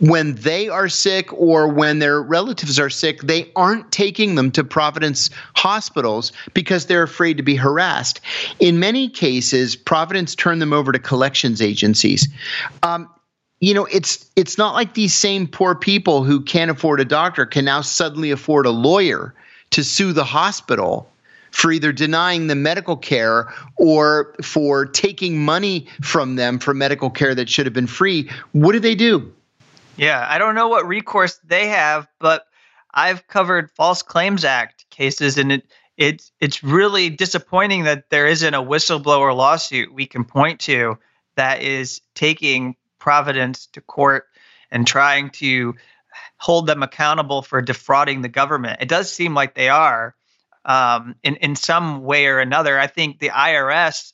When they are sick or when their relatives are sick, they aren't taking them to Providence hospitals because they're afraid to be harassed. In many cases, Providence turned them over to collections agencies. You know, it's not like these same poor people who can't afford a doctor can now suddenly afford a lawyer to sue the hospital for either denying them medical care or for taking money from them for medical care that should have been free. What do they do? Yeah, I don't know what recourse they have, but I've covered False Claims Act cases, and it it's really disappointing that there isn't a whistleblower lawsuit we can point to that is taking Providence to court and trying to hold them accountable for defrauding the government. It does seem like they are in some way or another. I think the IRS,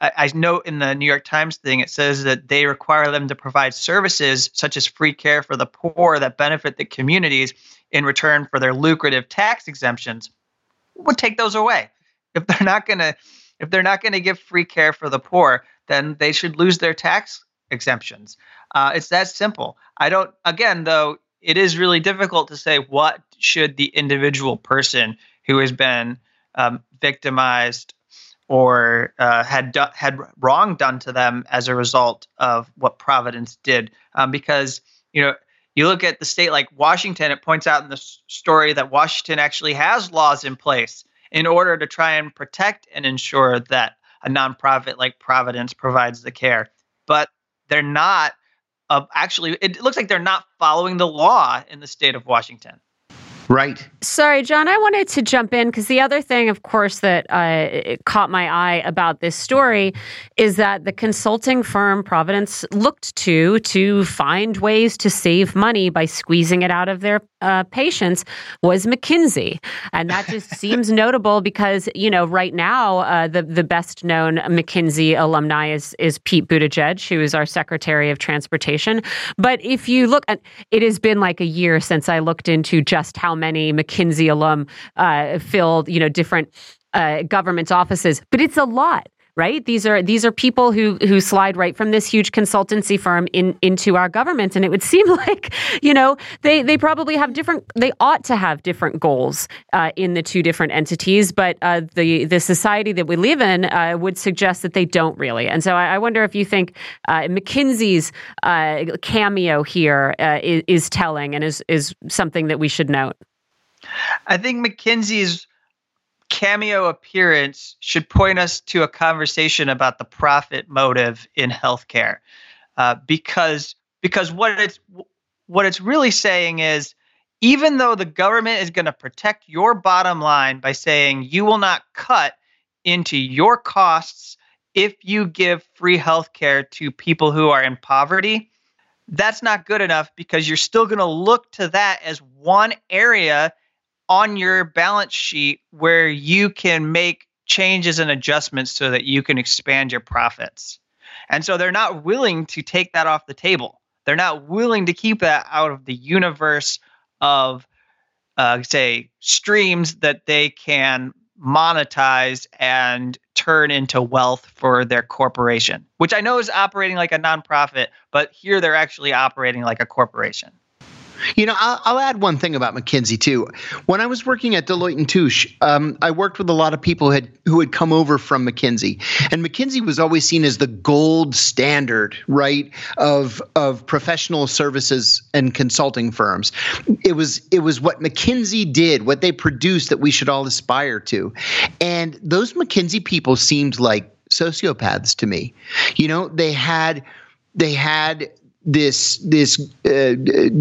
I note in the New York Times thing, it says that they require them to provide services such as free care for the poor that benefit the communities in return for their lucrative tax exemptions. We'll take those away. If they're not going to give free care for the poor, then they should lose their tax exemptions. It's that simple. Again, though, it is really difficult to say what should the individual person who has been victimized or had wrong done to them as a result of what Providence did. Because, you look at the state like Washington, it points out in the story that Washington actually has laws in place in order to try and protect and ensure that a nonprofit like Providence provides the care. But they're not, actually, it looks like they're not following the law in the state of Washington. Right. Sorry, John, I wanted to jump in because the other thing, of course, that caught my eye about this story is that the consulting firm Providence looked to find ways to save money by squeezing it out of their patients was McKinsey. And that just seems notable because, right now, the best known McKinsey alumni is Pete Buttigieg, who is our Secretary of Transportation. But if you look, it has been like a year since I looked into just how many McKinsey alum filled, different government offices, but it's a lot, right? These are people who slide right from this huge consultancy firm into our government, and it would seem like they probably have they ought to have different goals in the two different entities, but the society that we live in would suggest that they don't really. And so I wonder if you think McKinsey's cameo here is telling and is something that we should note. I think McKinsey's cameo appearance should point us to a conversation about the profit motive in healthcare, because what it's really saying is, even though the government is going to protect your bottom line by saying you will not cut into your costs if you give free healthcare to people who are in poverty, that's not good enough because you're still going to look to that as one area on your balance sheet where you can make changes and adjustments so that you can expand your profits. And so they're not willing to take that off the table. They're not willing to keep that out of the universe of, say, streams that they can monetize and turn into wealth for their corporation, which I know is operating like a nonprofit, but here they're actually operating like a corporation. I'll add one thing about McKinsey, too. When I was working at Deloitte & Touche, I worked with a lot of people who had come over from McKinsey. And McKinsey was always seen as the gold standard, right, of professional services and consulting firms. It was what McKinsey did, what they produced that we should all aspire to. And those McKinsey people seemed like sociopaths to me. They had this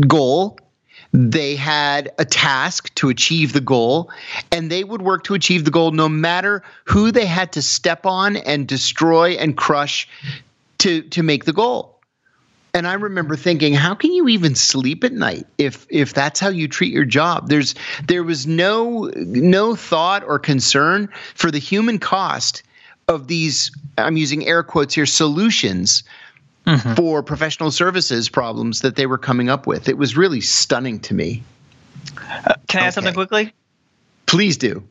goal. They had a task to achieve the goal, and they would work to achieve the goal no matter who they had to step on and destroy and crush to make the goal. And I remember thinking, how can you even sleep at night if that's how you treat your job? There was no thought or concern for the human cost of these, I'm using air quotes here, solutions. Mm-hmm. For professional services problems that they were coming up with. It was really stunning to me. Can I add something quickly? Please do.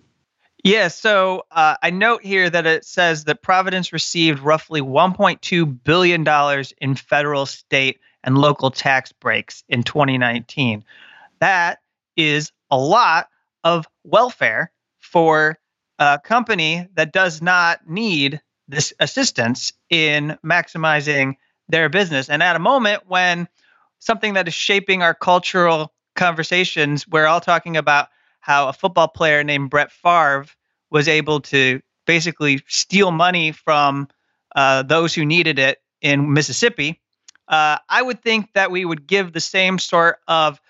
Yeah, so I note here that it says that Providence received roughly $1.2 billion in federal, state, and local tax breaks in 2019. That is a lot of welfare for a company that does not need this assistance in maximizing their business. And at a moment when something that is shaping our cultural conversations, we're all talking about how a football player named Brett Favre was able to basically steal money from those who needed it in Mississippi. I would think that we would give the same sort of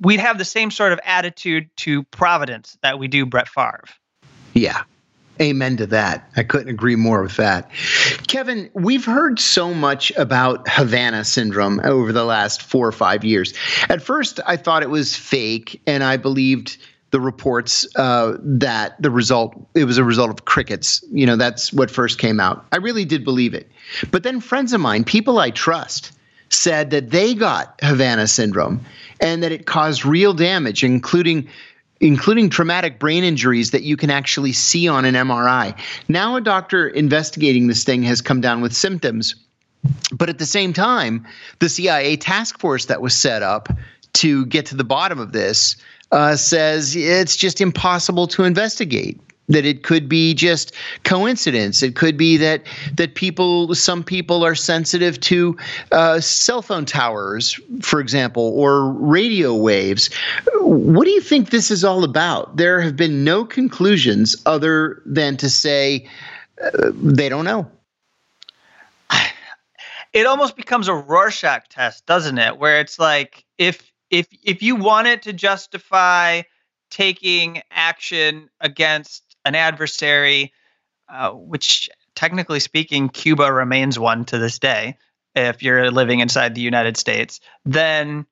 we'd have the same sort of attitude to Providence that we do Brett Favre. Yeah. Amen to that. I couldn't agree more with that. Kevin, we've heard so much about Havana Syndrome over the last 4 or 5 years. At first, I thought it was fake, and I believed the reports that it was a result of crickets. You know, that's what first came out. I really did believe it. But then friends of mine, people I trust, said that they got Havana Syndrome and that it caused real damage, including traumatic brain injuries that you can actually see on an MRI. Now a doctor investigating this thing has come down with symptoms. But at the same time, the CIA task force that was set up to get to the bottom of this says it's just impossible to investigate, that it could be just coincidence. It could be that some people are sensitive to cell phone towers, for example, or radio waves. What do you think this is all about? There have been no conclusions other than to say they don't know. It almost becomes a Rorschach test, doesn't it? Where it's like if you want it to justify taking action against an adversary, which technically speaking, Cuba remains one to this day, if you're living inside the United States, then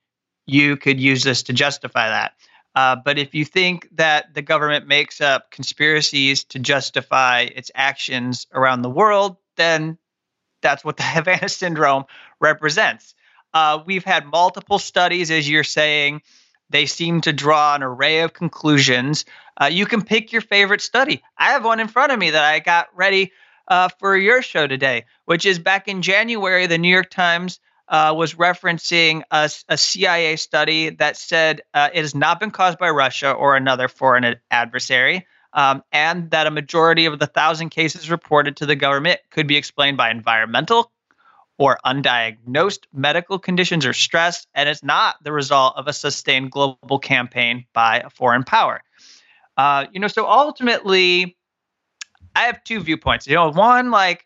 you could use this to justify that. But if you think that the government makes up conspiracies to justify its actions around the world, then that's what the Havana Syndrome represents. We've had multiple studies, as you're saying. They seem to draw an array of conclusions. You can pick your favorite study. I have one in front of me that I got ready for your show today, which is back in January, the New York Times was referencing a CIA study that said it has not been caused by Russia or another foreign adversary, and that a majority of the 1,000 cases reported to the government could be explained by environmental or undiagnosed medical conditions or stress, and it's not the result of a sustained global campaign by a foreign power. So ultimately, I have two viewpoints. One, like,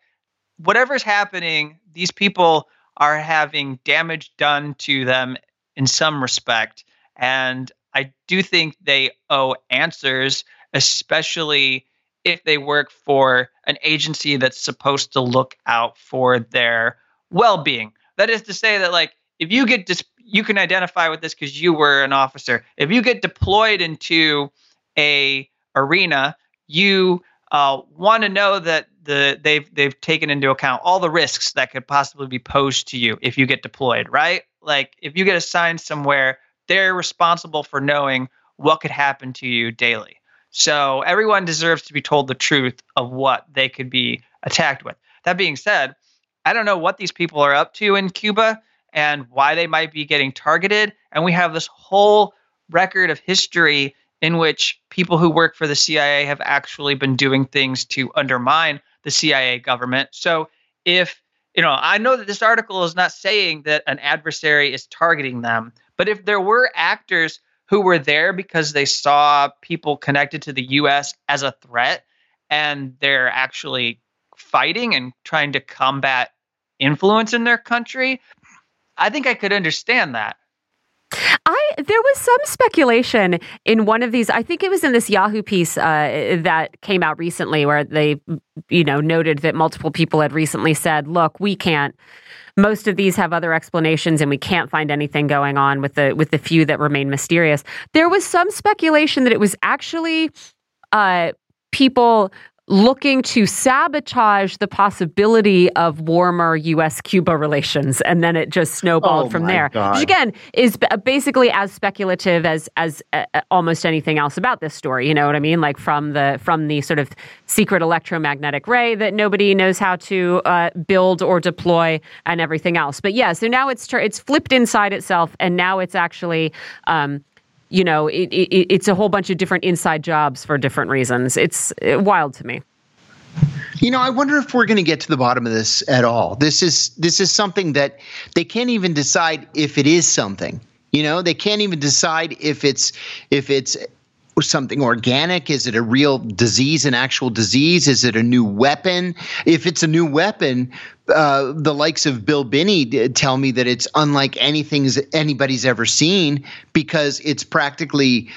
whatever's happening, these people are having damage done to them in some respect. And I do think they owe answers, especially if they work for an agency that's supposed to look out for their well-being. That is to say that, like, if you get you can identify with this because you were an officer. If you get deployed into a arena, you want to know that they've taken into account all the risks that could possibly be posed to you if you get deployed, right? Like, if you get assigned somewhere, they're responsible for knowing what could happen to you daily. So everyone deserves to be told the truth of what they could be attacked with. That being said, I don't know what these people are up to in Cuba and why they might be getting targeted. And we have this whole record of history in which people who work for the CIA have actually been doing things to undermine the CIA government. So I know that this article is not saying that an adversary is targeting them, but if there were actors who were there because they saw people connected to the U.S. as a threat and they're actually fighting and trying to combat influence in their country, I think I could understand that. There was some speculation in one of these, I think it was in this Yahoo piece that came out recently where they, noted that multiple people had recently said, look, most of these have other explanations and we can't find anything going on with the few that remain mysterious. There was some speculation that it was actually people looking to sabotage the possibility of warmer U.S.-Cuba relations. And then it just snowballed from there, God. Which, again, is basically as speculative as almost anything else about this story. You know what I mean? Like from the sort of secret electromagnetic ray that nobody knows how to build or deploy and everything else. But yeah, so now it's flipped inside itself. And now it's actually... it's a whole bunch of different inside jobs for different reasons. It's wild to me. I wonder if we're going to get to the bottom of this at all. This is something that they can't even decide if it is something. They can't even decide if it's something organic? Is it a real disease, an actual disease? Is it a new weapon? If it's a new weapon, the likes of Bill Binney tell me that it's unlike anything anybody's ever seen, because it's practically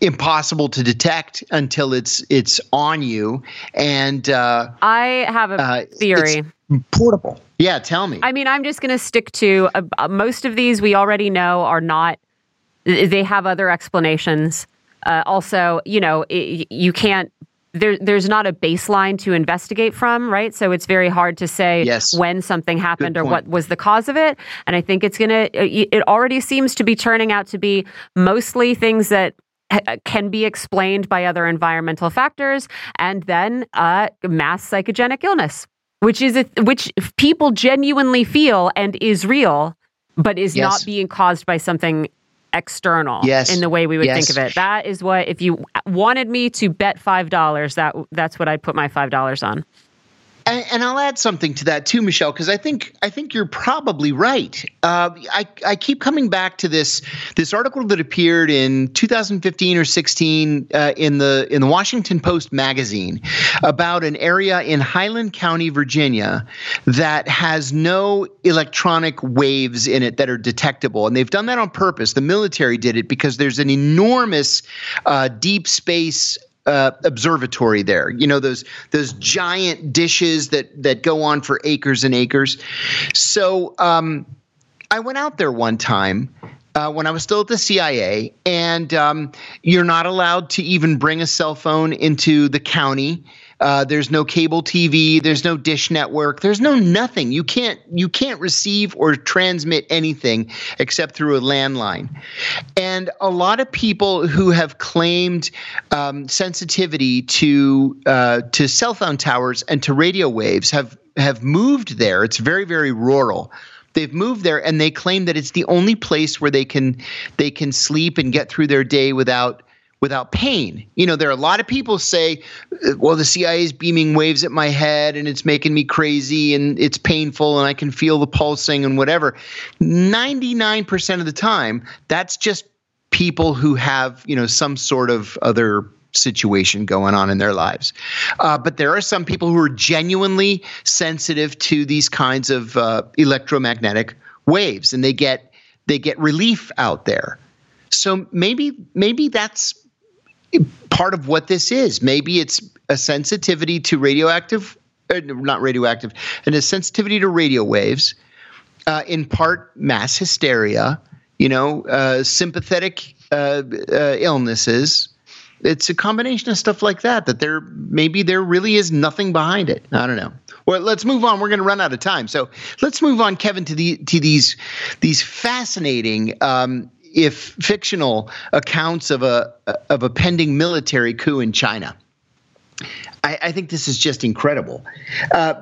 impossible to detect until it's on you. And I have a theory. Portable. Yeah, tell me. I mean, I'm just going to stick to most of these we already know are not. They have other explanations. Also, you know, you can't. There's not a baseline to investigate from, right? So it's very hard to say when something happened or what was the cause of it. And I think it's it already seems to be turning out to be mostly things that can be explained by other environmental factors, and then mass psychogenic illness, which is which people genuinely feel and is real, but is not being caused by something external in the way we would think of it. That is what, if you wanted me to bet $5, that's what I'd put my $5 on. And I'll add something to that too, Michelle, because I think you're probably right. I keep coming back to this article that appeared in 2015 or 16 in the Washington Post magazine about an area in Highland County, Virginia, that has no electronic waves in it that are detectable, and they've done that on purpose. The military did it because there's an enormous deep space observatory there, you know, those giant dishes that go on for acres and acres. So I went out there one time when I was still at the CIA, and you're not allowed to even bring a cell phone into the county. There's no cable TV. There's no dish network. There's no nothing. You can't receive or transmit anything except through a landline. And a lot of people who have claimed sensitivity to cell phone towers and to radio waves have moved there. It's very, very rural. They've moved there, and they claim that it's the only place where they can sleep and get through their day without pain. You know, there are a lot of people say, well, the CIA is beaming waves at my head and it's making me crazy and it's painful and I can feel the pulsing and whatever. 99% of the time, that's just people who have, you know, some sort of other situation going on in their lives. But there are some people who are genuinely sensitive to these kinds of electromagnetic waves, and they get relief out there. So maybe that's part of what this is. Maybe it's a sensitivity to a sensitivity to radio waves, in part mass hysteria, you know, sympathetic illnesses. It's a combination of stuff like that there really is nothing behind it. I don't know. Well, let's move on. We're going to run out of time. So let's move on, Kevin, to these fascinating if fictional accounts of a pending military coup in China. I think this is just incredible.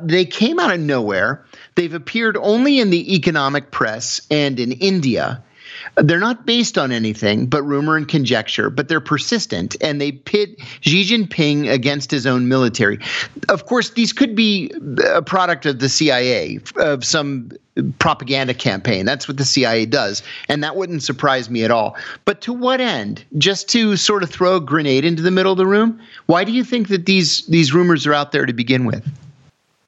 They came out of nowhere. They've appeared only in the economic press and in India. They're not based on anything but rumor and conjecture, but they're persistent, and they pit Xi Jinping against his own military. Of course, these could be a product of the CIA, of some propaganda campaign. That's what the CIA does, and that wouldn't surprise me at all. But to what end? Just to sort of throw a grenade into the middle of the room? Why do you think that these rumors are out there to begin with?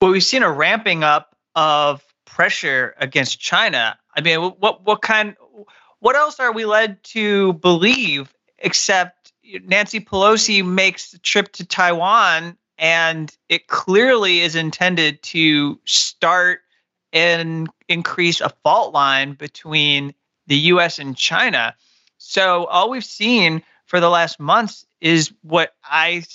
Well, we've seen a ramping up of pressure against China. I mean, what else are we led to believe except Nancy Pelosi makes the trip to Taiwan, and it clearly is intended to start and increase a fault line between the U.S. and China. So all we've seen for the last months is what I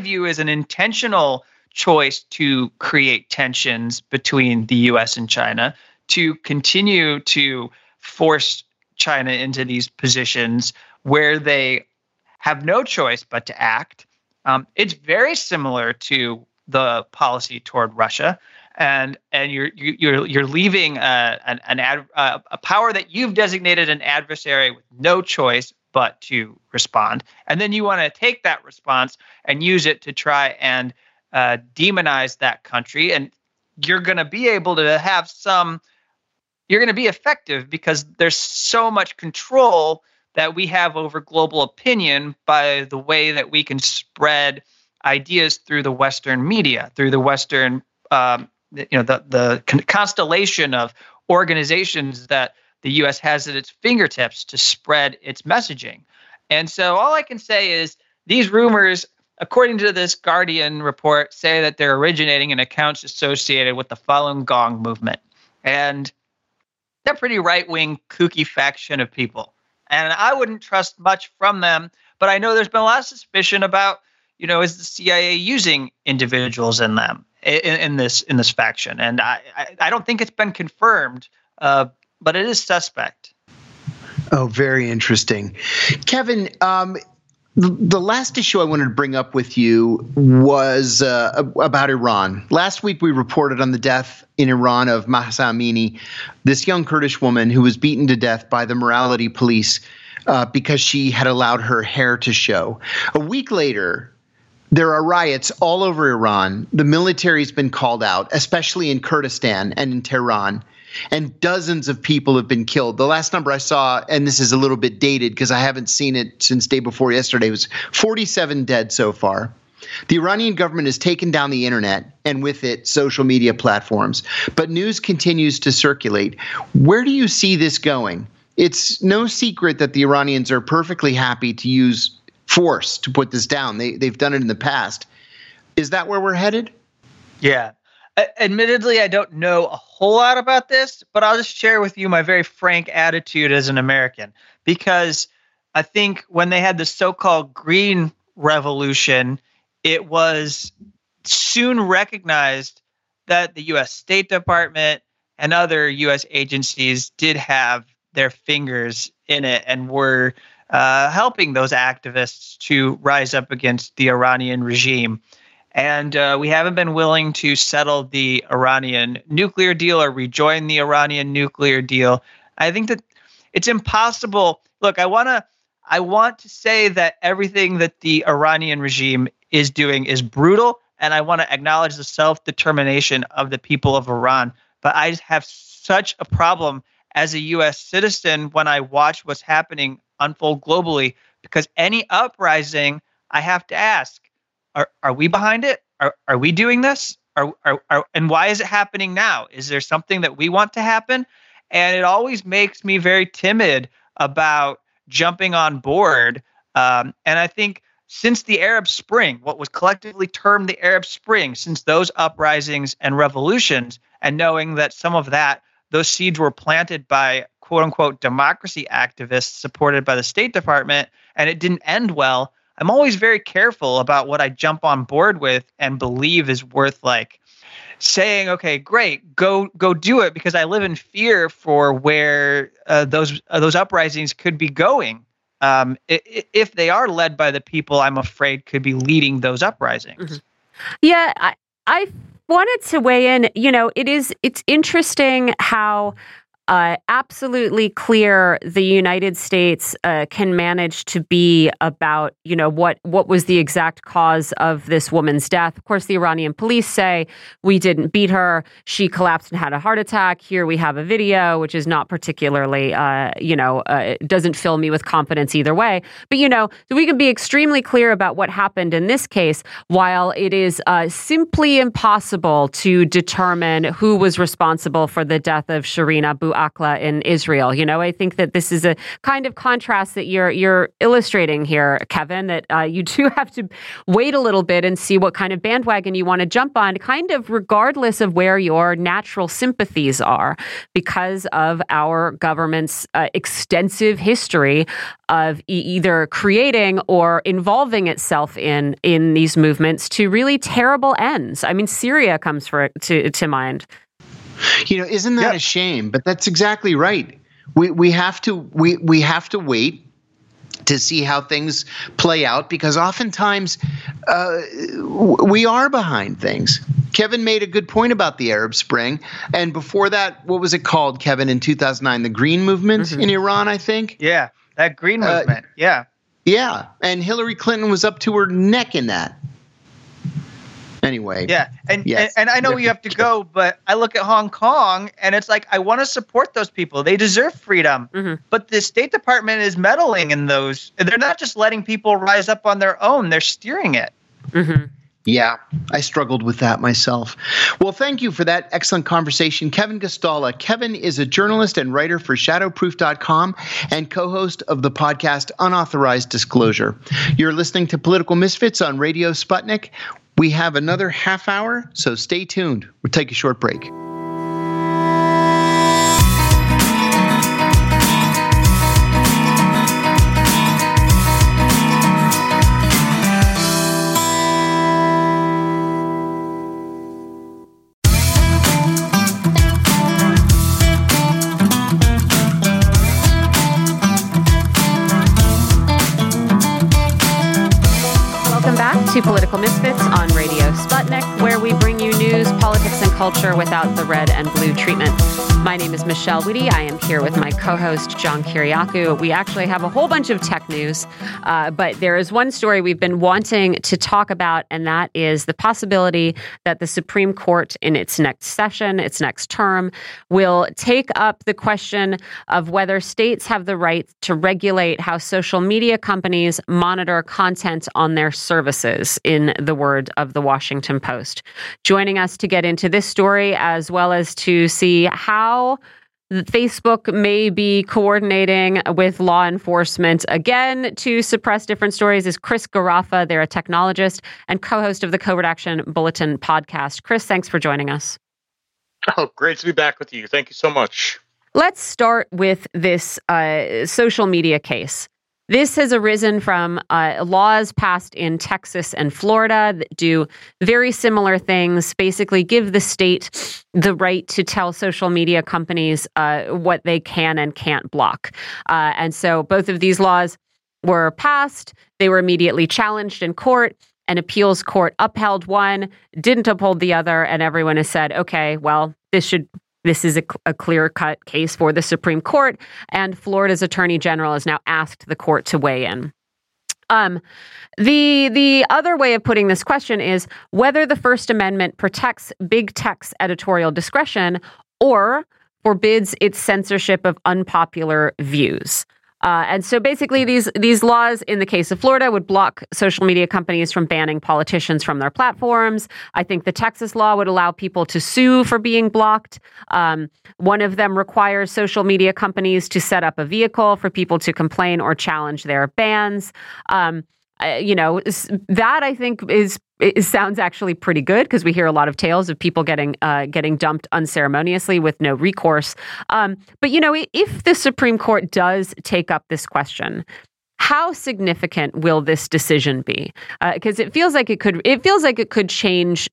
view as an intentional choice to create tensions between the U.S. and China, to continue to force China into these positions where they have no choice but to act. It's very similar to the policy toward Russia, and you're leaving a power that you've designated an adversary with no choice but to respond, and then you want to take that response and use it to try and demonize that country, and you're going to be able to have some. You're going to be effective because there's so much control that we have over global opinion by the way that we can spread ideas through the Western media, through the Western, the constellation of organizations that the U.S. has at its fingertips to spread its messaging. And so all I can say is these rumors, according to this Guardian report, say that they're originating in accounts associated with the Falun Gong movement. And they're pretty right-wing, kooky faction of people. And I wouldn't trust much from them, but I know there's been a lot of suspicion about, you know, is the CIA using individuals in them, in this faction? And I don't think it's been confirmed, but it is suspect. Oh, very interesting. Kevin, the last issue I wanted to bring up with you was about Iran. Last week, we reported on the death in Iran of Mahsa Amini, this young Kurdish woman who was beaten to death by the morality police because she had allowed her hair to show. A week later, there are riots all over Iran. The military's been called out, especially in Kurdistan and in Tehran. And dozens of people have been killed. The last number I saw, and this is a little bit dated because I haven't seen it since day before yesterday, was 47 dead so far. The Iranian government has taken down the internet and with it social media platforms, but news continues to circulate. Where do you see this going? It's no secret that the Iranians are perfectly happy to use force to put this down. They've done it in the past. Is that where we're headed? Yeah. Admittedly, I don't know a whole lot about this, but I'll just share with you my very frank attitude as an American, because I think when they had the so-called Green Revolution, it was soon recognized that the U.S. State Department and other U.S. agencies did have their fingers in it and were helping those activists to rise up against the Iranian regime. And we haven't been willing to settle the Iranian nuclear deal or rejoin the Iranian nuclear deal. I think that it's impossible. Look, I want to say that everything that the Iranian regime is doing is brutal, and I want to acknowledge the self-determination of the people of Iran. But I have such a problem as a U.S. citizen when I watch what's happening unfold globally, because any uprising, I have to ask, Are we behind it? Are we doing this? And why is it happening now? Is there something that we want to happen? And it always makes me very timid about jumping on board. And I think since the Arab Spring, what was collectively termed the Arab Spring, since those uprisings and revolutions, and knowing that some of that, those seeds were planted by quote unquote democracy activists supported by the State Department, and it didn't end well. I'm always very careful about what I jump on board with and believe is worth like saying, okay, great, go do it, because I live in fear for where those uprisings could be going if they are led by the people I'm afraid could be leading those uprisings. Mm-hmm. Yeah, I wanted to weigh in. You know, it's interesting how absolutely clear the United States can manage to be about, you know, what was the exact cause of this woman's death. Of course, the Iranian police say we didn't beat her. She collapsed and had a heart attack. Here we have a video, which is not particularly, it doesn't fill me with confidence either way. But, you know, so we can be extremely clear about what happened in this case, while it is simply impossible to determine who was responsible for the death of Shireen Abu Akla in Israel. You know, I think that this is a kind of contrast that you're illustrating here, Kevin, that you do have to wait a little bit and see what kind of bandwagon you want to jump on, kind of regardless of where your natural sympathies are, because of our government's extensive history of either creating or involving itself in these movements to really terrible ends. I mean, Syria comes to mind. You know, isn't that a shame? But that's exactly right. We have to wait to see how things play out, because oftentimes we are behind things. Kevin made a good point about the Arab Spring. And before that, what was it called, Kevin, in 2009? The Green Movement in Iran, I think? Yeah, that Green Movement. Yeah. And Hillary Clinton was up to her neck in that. Anyway. Yeah. And, yes. and I know you have to go, but I look at Hong Kong and it's like, I want to support those people. They deserve freedom. Mm-hmm. But the State Department is meddling in those. They're not just letting people rise up on their own. They're steering it. Mm-hmm. Yeah, I struggled with that myself. Well, thank you for that excellent conversation, Kevin Gastalla. Kevin is a journalist and writer for shadowproof.com and co-host of the podcast Unauthorized Disclosure. You're listening to Political Misfits on Radio Sputnik. We have another half hour, so stay tuned. We'll take a short break. To Political Misfits on Radio Sputnik, where we bring you news, politics, and culture without the red and blue treatment. My name is Michelle Witte. I am here with my co-host, John Kiriakou. We actually have a whole bunch of tech news, but there is one story we've been wanting to talk about, and that is the possibility that the Supreme Court in its next session, its next term, will take up the question of whether states have the right to regulate how social media companies monitor content on their services, in the word of the Washington Post. Joining us to get into this story, as well as to see how Facebook may be coordinating with law enforcement again to suppress different stories, is Chris Garaffa. They're a technologist and co-host of the Covert Action Bulletin podcast. Chris, thanks for joining us. Oh, great to be back with you. Thank you so much. Let's start with this social media case. This has arisen from laws passed in Texas and Florida that do very similar things, basically give the state the right to tell social media companies what they can and can't block. And so both of these laws were passed. They were immediately challenged in court. An appeals court upheld one, didn't uphold the other, and everyone has said, okay, well, this is a clear-cut case for the Supreme Court, and Florida's Attorney General has now asked the court to weigh in. The other way of putting this question is whether the First Amendment protects big tech's editorial discretion or forbids its censorship of unpopular views. And so basically these laws in the case of Florida would block social media companies from banning politicians from their platforms. I think the Texas law would allow people to sue for being blocked. One of them requires social media companies to set up a vehicle for people to complain or challenge their bans. You know, that I think it sounds actually pretty good, because we hear a lot of tales of people getting dumped unceremoniously with no recourse. But, you know, if the Supreme Court does take up this question, how significant will this decision be? Because it feels like it could change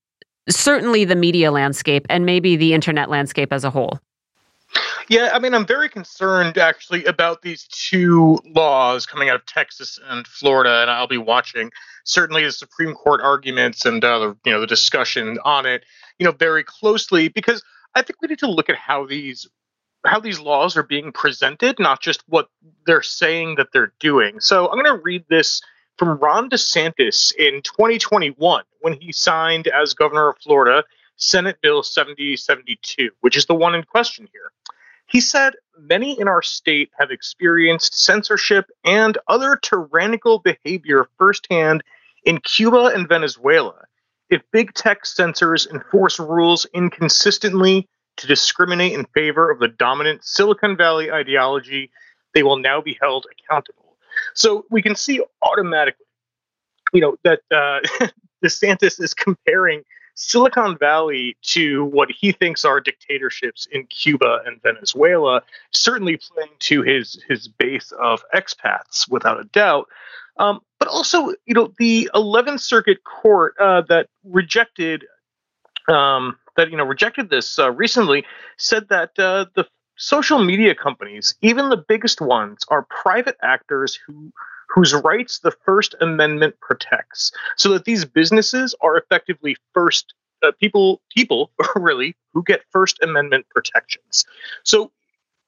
certainly the media landscape and maybe the Internet landscape as a whole. Yeah, I mean, I'm very concerned, actually, about these two laws coming out of Texas and Florida, and I'll be watching certainly the Supreme Court arguments and the discussion on it, very closely, because I think we need to look at how these laws are being presented, not just what they're saying that they're doing. So I'm going to read this from Ron DeSantis in 2021 when he signed as governor of Florida Senate Bill 7072, which is the one in question here. He said, "Many in our state have experienced censorship and other tyrannical behavior firsthand in Cuba and Venezuela. If big tech censors enforce rules inconsistently to discriminate in favor of the dominant Silicon Valley ideology, they will now be held accountable." So we can see automatically, that DeSantis is comparing Silicon Valley to what he thinks are dictatorships in Cuba and Venezuela, certainly playing to his base of expats, without a doubt. But also, the 11th Circuit Court that rejected this recently said that the social media companies, even the biggest ones, are private actors whose rights the First Amendment protects, so that these businesses are effectively first people really who get First Amendment protections. So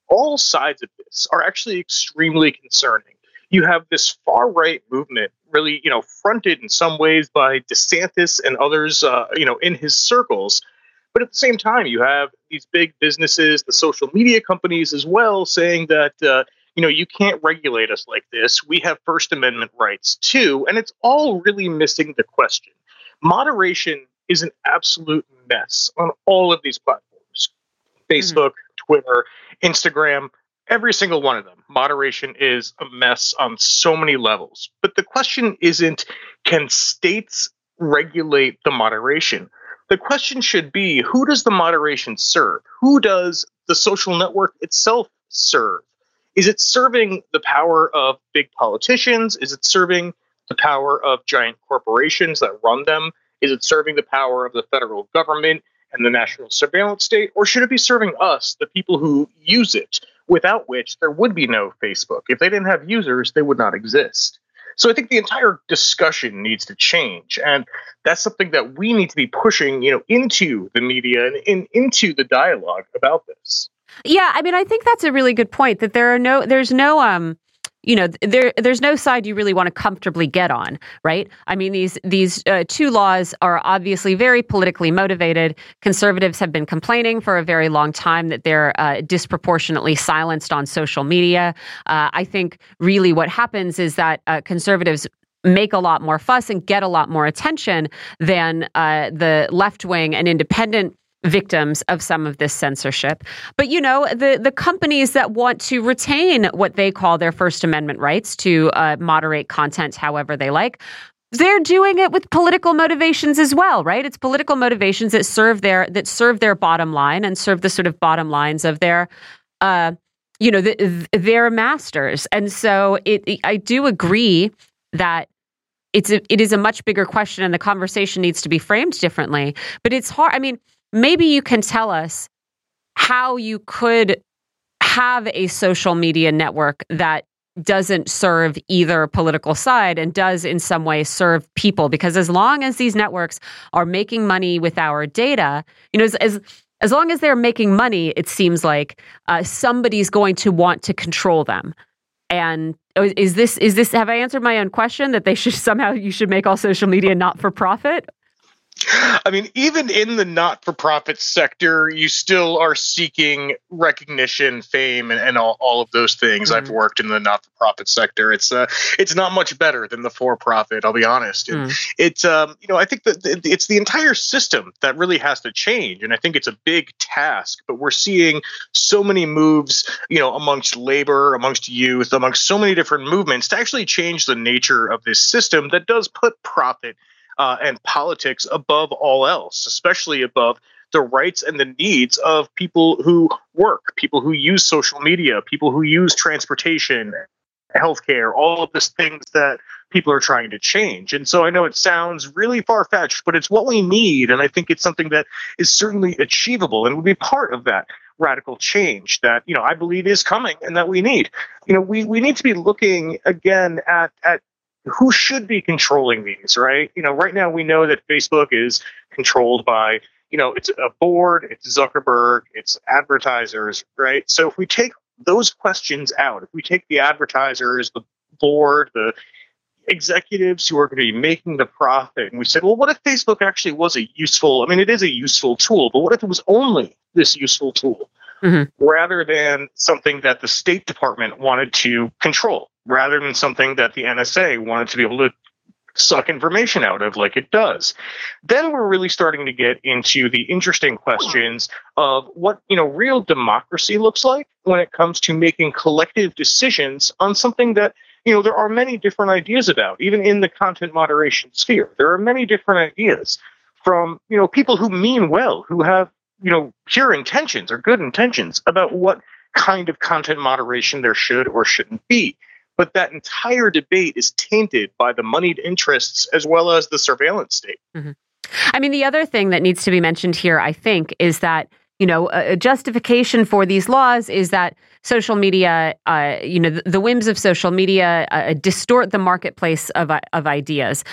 all sides of this are actually extremely concerning. You have this far right movement really, fronted in some ways by DeSantis and others, in his circles. But at the same time, you have these big businesses, the social media companies as well, saying that, you can't regulate us like this. We have First Amendment rights, too. And it's all really missing the question. Moderation is an absolute mess on all of these platforms. Facebook, Twitter, Instagram, every single one of them. Moderation is a mess on so many levels. But the question isn't, can states regulate the moderation? The question should be, who does the moderation serve? Who does the social network itself serve? Is it serving the power of big politicians? Is it serving the power of giant corporations that run them? Is it serving the power of the federal government and the national surveillance state? Or should it be serving us, the people who use it, without which there would be no Facebook? If they didn't have users, they would not exist. So I think the entire discussion needs to change. And that's something that we need to be pushing, into the media and into the dialogue about this. Yeah, I mean, I think that's a really good point, that there's no side you really want to comfortably get on, right? I mean, these two laws are obviously very politically motivated. Conservatives have been complaining for a very long time that they're disproportionately silenced on social media. I think really what happens is that conservatives make a lot more fuss and get a lot more attention than the left wing and independent victims of some of this censorship. But, the companies that want to retain what they call their First Amendment rights to moderate content however they like, they're doing it with political motivations as well, right? It's political motivations that serve their bottom line and serve the sort of bottom lines of their their masters. And so I do agree that it is a much bigger question and the conversation needs to be framed differently. But it's hard. I mean, maybe you can tell us how you could have a social media network that doesn't serve either political side and does in some way serve people. Because as long as these networks are making money with our data, as long as they're making money, it seems like somebody's going to want to control them. And is this? Have I answered my own question that they should somehow you should make all social media not for profit? I mean, even in the not-for-profit sector, you still are seeking recognition, fame, and all of those things. Mm. I've worked in the not-for-profit sector. It's not much better than the for-profit, I'll be honest. It's I think that it's the entire system that really has to change, and I think it's a big task. But we're seeing so many moves, amongst labor, amongst youth, amongst so many different movements to actually change the nature of this system that does put profit and politics above all else, especially above the rights and the needs of people who work, people who use social media, people who use transportation, healthcare, all of these things that people are trying to change. And so I know it sounds really far-fetched, but it's what we need. And I think it's something that is certainly achievable and would be part of that radical change that, I believe is coming and that we need. We need to be looking again at who should be controlling these, right? Right now we know that Facebook is controlled by, it's a board, it's Zuckerberg, it's advertisers, right? So if we take those questions out, if we take the advertisers, the board, the executives who are going to be making the profit, and we said, well, what if Facebook actually was it is a useful tool, but what if it was only this useful tool? Mm-hmm. Rather than something that the State Department wanted to control, rather than something that the NSA wanted to be able to suck information out of like it does. Then we're really starting to get into the interesting questions of what, real democracy looks like when it comes to making collective decisions on something that, there are many different ideas about, even in the content moderation sphere. There are many different ideas from, people who mean well, who have pure intentions or good intentions about what kind of content moderation there should or shouldn't be. But that entire debate is tainted by the moneyed interests as well as the surveillance state. Mm-hmm. I mean, the other thing that needs to be mentioned here, I think, is that, a justification for these laws is that social media, the whims of social media distort the marketplace of ideas.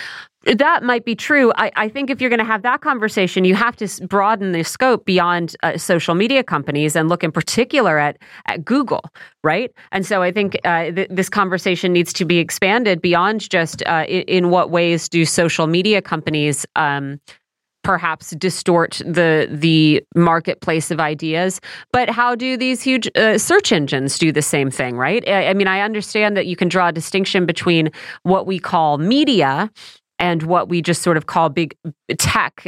That might be true. I think if you're going to have that conversation, you have to broaden the scope beyond social media companies and look in particular at Google, right? And so I think this conversation needs to be expanded beyond just in what ways do social media companies perhaps distort the marketplace of ideas, but how do these huge search engines do the same thing, right? I mean, I understand that you can draw a distinction between what we call media and what we just sort of call big tech,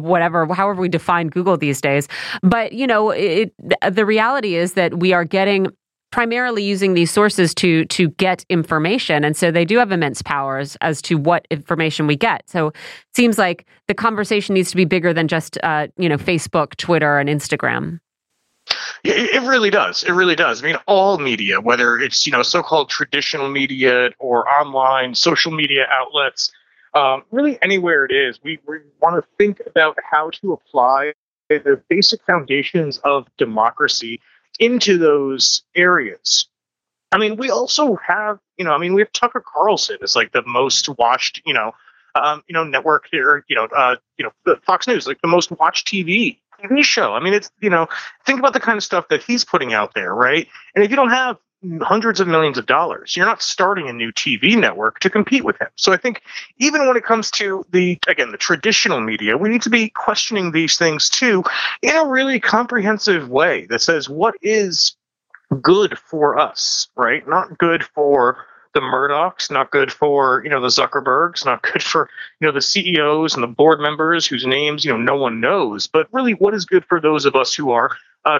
whatever, however we define Google these days. But, you know, the reality is that we are getting primarily using these sources to get information. And so they do have immense powers as to what information we get. So it seems like the conversation needs to be bigger than just, Facebook, Twitter, and Instagram. It really does. It really does. I mean, all media, whether it's, so-called traditional media or online social media outlets, really anywhere it is, we want to think about how to apply the basic foundations of democracy into those areas. I mean, we also have, we have Tucker Carlson is like the most watched, network here, Fox News, like the most watched TV show. I mean, it's, think about the kind of stuff that he's putting out there, right? And if you don't have hundreds of millions of dollars, you're not starting a new TV network to compete with him. So I think even when it comes to the traditional media, we need to be questioning these things too in a really comprehensive way that says what is good for us, right? Not good for the Murdochs, not good for, the Zuckerbergs, not good for, the CEOs and the board members whose names, no one knows, but really what is good for those of us who are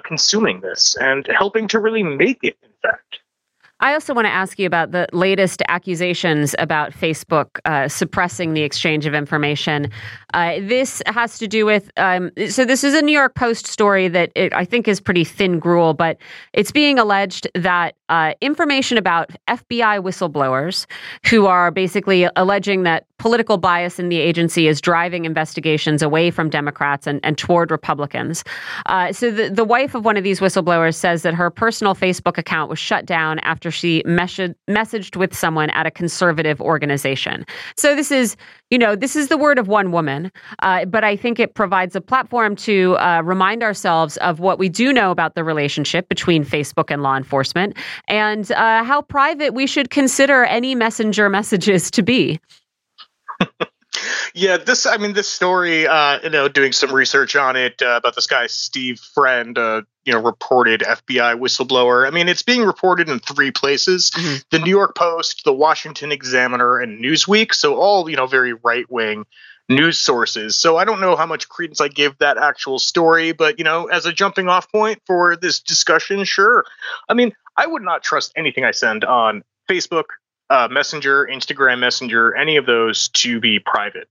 consuming this and helping to really make it, in fact. I also want to ask you about the latest accusations about Facebook suppressing the exchange of information. This has to do with, so this is a New York Post story that I think is pretty thin gruel, but it's being alleged that information about FBI whistleblowers who are basically alleging that political bias in the agency is driving investigations away from Democrats and toward Republicans. So the wife of one of these whistleblowers says that her personal Facebook account was shut down after she messaged with someone at a conservative organization. So this is, this is the word of one woman, but I think it provides a platform to remind ourselves of what we do know about the relationship between Facebook and law enforcement and how private we should consider any messenger messages to be. Yeah, this story, doing some research on it about this guy, Steve Friend, reported FBI whistleblower. I mean, it's being reported in three places, mm-hmm. The New York Post, the Washington Examiner, and Newsweek. So all, very right-wing news sources. So I don't know how much credence I give that actual story, but, as a jumping off point for this discussion, sure. I mean, I would not trust anything I send on Facebook, Messenger, Instagram Messenger, any of those to be private.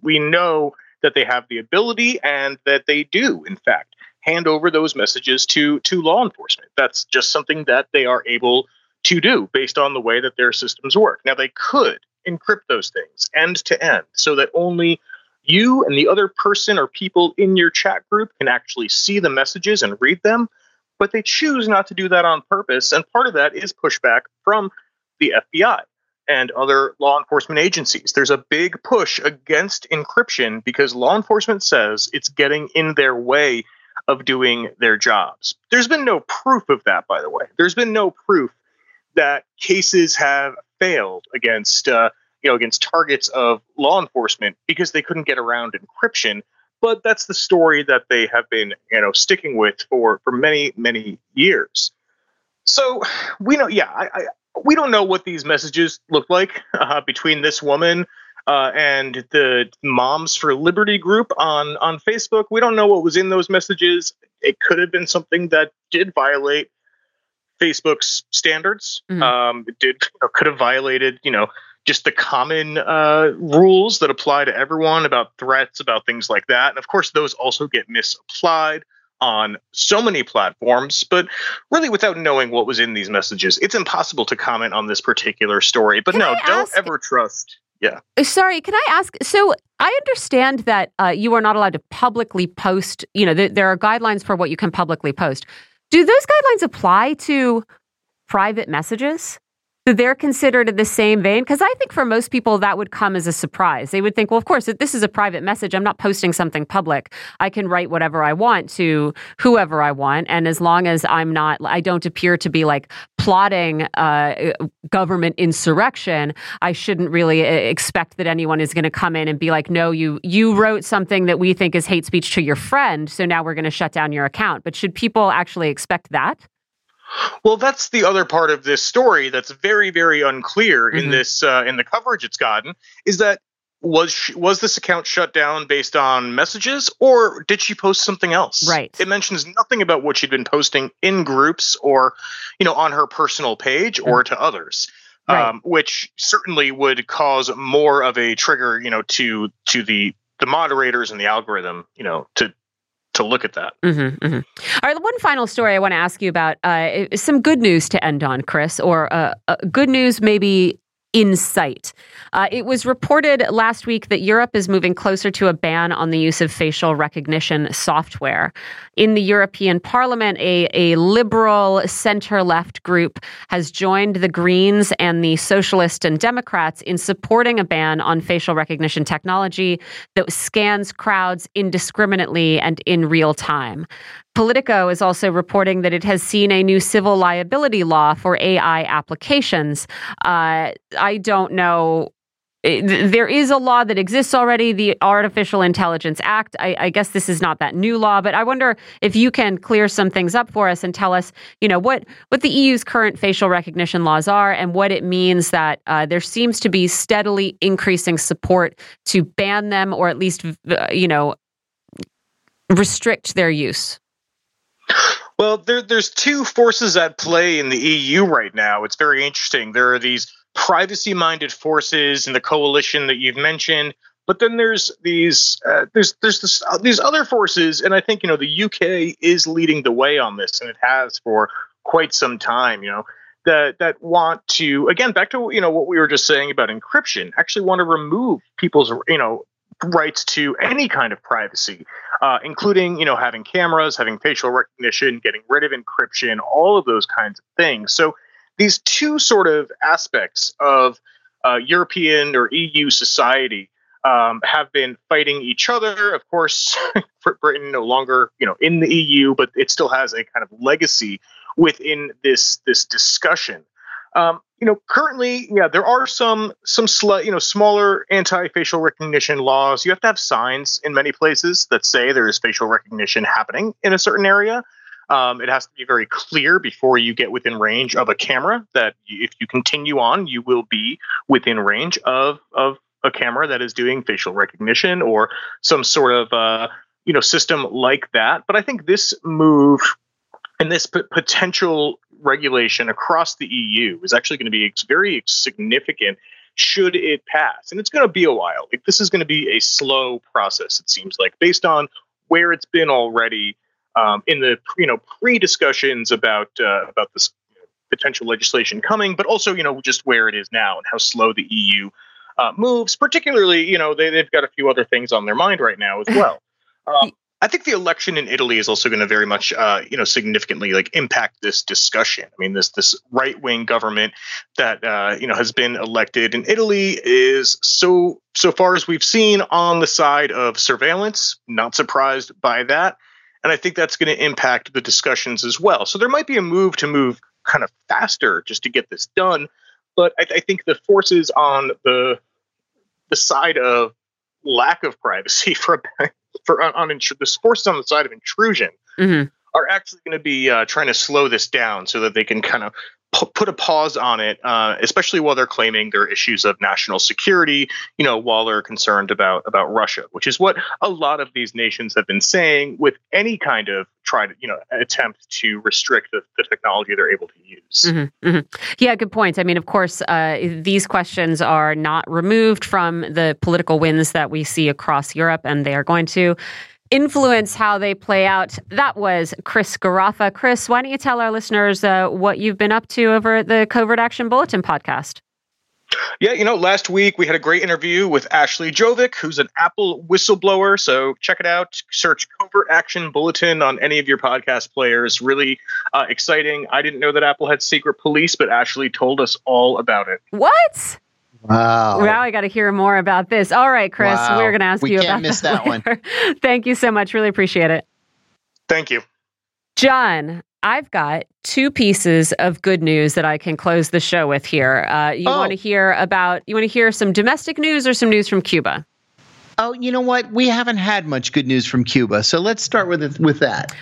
We know that they have the ability and that they do, in fact, hand over those messages to law enforcement. That's just something that they are able to do based on the way that their systems work. Now, they could encrypt those things end to end so that only you and the other person or people in your chat group can actually see the messages and read them, but they choose not to do that on purpose. And part of that is pushback from the FBI and other law enforcement agencies. There's a big push against encryption because law enforcement says it's getting in their way of doing their jobs. There's been no proof of that, by the way. There's been no proof that cases have failed against, against targets of law enforcement because they couldn't get around encryption. But that's the story that they have been, sticking with for many, many years. So we know, we don't know what these messages look like between this woman and the Moms for Liberty group on Facebook. We don't know what was in those messages. It could have been something that did violate Facebook's standards. Mm-hmm. It did or could have violated, just the common rules that apply to everyone about threats, about things like that. And of course, those also get misapplied on so many platforms, but really without knowing what was in these messages, it's impossible to comment on this particular story. But don't ever trust. Yeah. Sorry, can I ask? So I understand that you are not allowed to publicly post, there are guidelines for what you can publicly post. Do those guidelines apply to private messages? that they're considered in the same vein? Because I think for most people that would come as a surprise. They would think, well, of course, this is a private message. I'm not posting something public. I can write whatever I want to whoever I want. And as long as I don't appear to be like plotting government insurrection, I shouldn't really expect that anyone is going to come in and be like, no, you wrote something that we think is hate speech to your friend. So now we're going to shut down your account. But should people actually expect that? Well, that's the other part of this story that's very, very unclear in this in the coverage it's gotten, is that was this account shut down based on messages, or did she post something else? Right. It mentions nothing about what she'd been posting in groups or, on her personal page or to others, right. Which certainly would cause more of a trigger, to the moderators and the algorithm, to look at that. All right, one final story I want to ask you about, some good news to end on, Chris, or good news maybe insight. It was reported last week that Europe is moving closer to a ban on the use of facial recognition software. In the European Parliament, a liberal center-left group has joined the Greens and the Socialists and Democrats in supporting a ban on facial recognition technology that scans crowds indiscriminately and in real time. Politico is also reporting that it has seen a new civil liability law for AI applications. I don't know. There is a law that exists already, the Artificial Intelligence Act. I guess this is not that new law, but I wonder if you can clear some things up for us and tell us, what the EU's current facial recognition laws are and what it means that there seems to be steadily increasing support to ban them or at least, restrict their use. Well, there's two forces at play in the EU right now. It's very interesting. There are these privacy-minded forces in the coalition that you've mentioned, but then there's these other forces, and I think the UK is leading the way on this, and it has for quite some time. That want to, again, back to what we were just saying about encryption, actually want to remove people's rights to any kind of privacy, including, having cameras, having facial recognition, getting rid of encryption, all of those kinds of things. So these two sort of aspects of European or EU society have been fighting each other. Of course, Britain no longer, in the EU, but it still has a kind of legacy within this discussion. Currently, there are some smaller anti-facial recognition laws. You have to have signs in many places that say there is facial recognition happening in a certain area. It has to be very clear before you get within range of a camera that if you continue on, you will be within range of a camera that is doing facial recognition or some sort of, system like that. But I think this move and this potential regulation across the EU is actually going to be very significant should it pass. And it's going to be a while. This is going to be a slow process, it seems like, based on where it's been already in the pre-discussions about this potential legislation coming, but also, just where it is now and how slow the EU moves. Particularly, they've got a few other things on their mind right now as well. I think the election in Italy is also going to very much, significantly impact this discussion. I mean, this right wing government that has been elected in Italy is so far as we've seen on the side of surveillance. Not surprised by that, and I think that's going to impact the discussions as well. So there might be a move to move kind of faster just to get this done, but I think the forces on the side of lack of privacy the forces on the side of intrusion are actually going to be trying to slow this down so that they can kind of put a pause on it, especially while they're claiming their issues of national security, while they're concerned about Russia, which is what a lot of these nations have been saying with any kind of attempt to restrict the technology they're able to use. Yeah, good point. I mean, of course, these questions are not removed from the political winds that we see across Europe, and they are going to influence how they play out. That was Chris Garaffa. Chris, why don't you tell our listeners what you've been up to over at the Covert Action Bulletin podcast? Yeah, you know, last week we had a great interview with Ashley Jovic, who's an Apple whistleblower. So check it out. Search Covert Action Bulletin on any of your podcast players. Really exciting. I didn't know that Apple had secret police, but Ashley told us all about it. What? Wow. Wow, I got to hear more about this. All right, Chris, wow. We're going to ask you about that one. Thank you so much. Really appreciate it. Thank you. John, I've got two pieces of good news that I can close the show with here. You want to hear some domestic news or some news from Cuba? Oh, you know what? We haven't had much good news from Cuba, so let's start with that.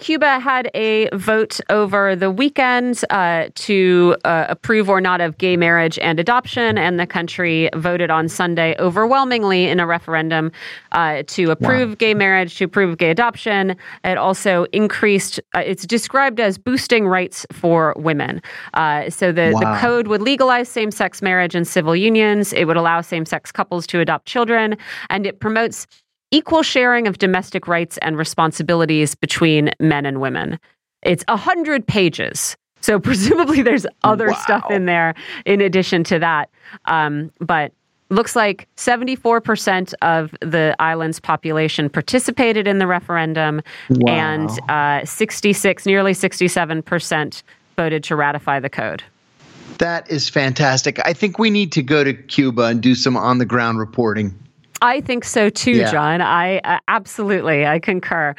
Cuba had a vote over the weekend to approve or not of gay marriage and adoption, and the country voted on Sunday overwhelmingly in a referendum to approve gay marriage, to approve gay adoption. It also increased, it's described as boosting rights for women. So the code would legalize same-sex marriage and civil unions. It would allow same-sex couples to adopt children. And it promotes equal sharing of domestic rights and responsibilities between men and women. It's 100 pages. So presumably there's other stuff in there in addition to that. But looks like 74% of the island's population participated in the referendum. Wow. And nearly 67% voted to ratify the code. That is fantastic. I think we need to go to Cuba and do some on-the-ground reporting. I think so, too, yeah. John. I concur.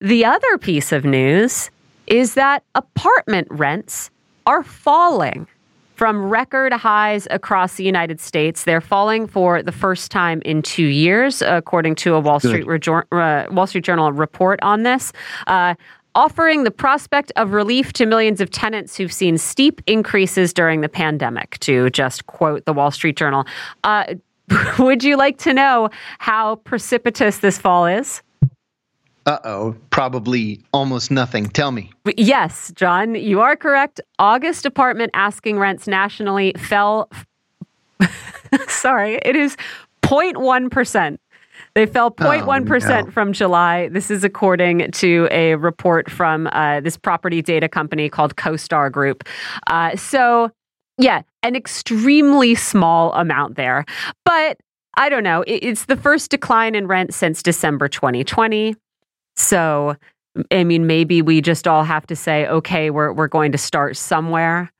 The other piece of news is that apartment rents are falling from record highs across the United States. They're falling for the first time in 2 years, according to a Wall Street Journal report on this. Offering the prospect of relief to millions of tenants who've seen steep increases during the pandemic, to just quote the Wall Street Journal. Would you like to know how precipitous this fall is? Uh-oh, probably almost nothing. Tell me. Yes, John, you are correct. August apartment asking rents nationally fell. Sorry, it is 0.1%. They fell 0.1% from July. This is according to a report from this property data company called CoStar Group. Yeah, an extremely small amount there. But I don't know. It's the first decline in rent since December 2020. So, I mean, maybe we just all have to say, okay, we're going to start somewhere.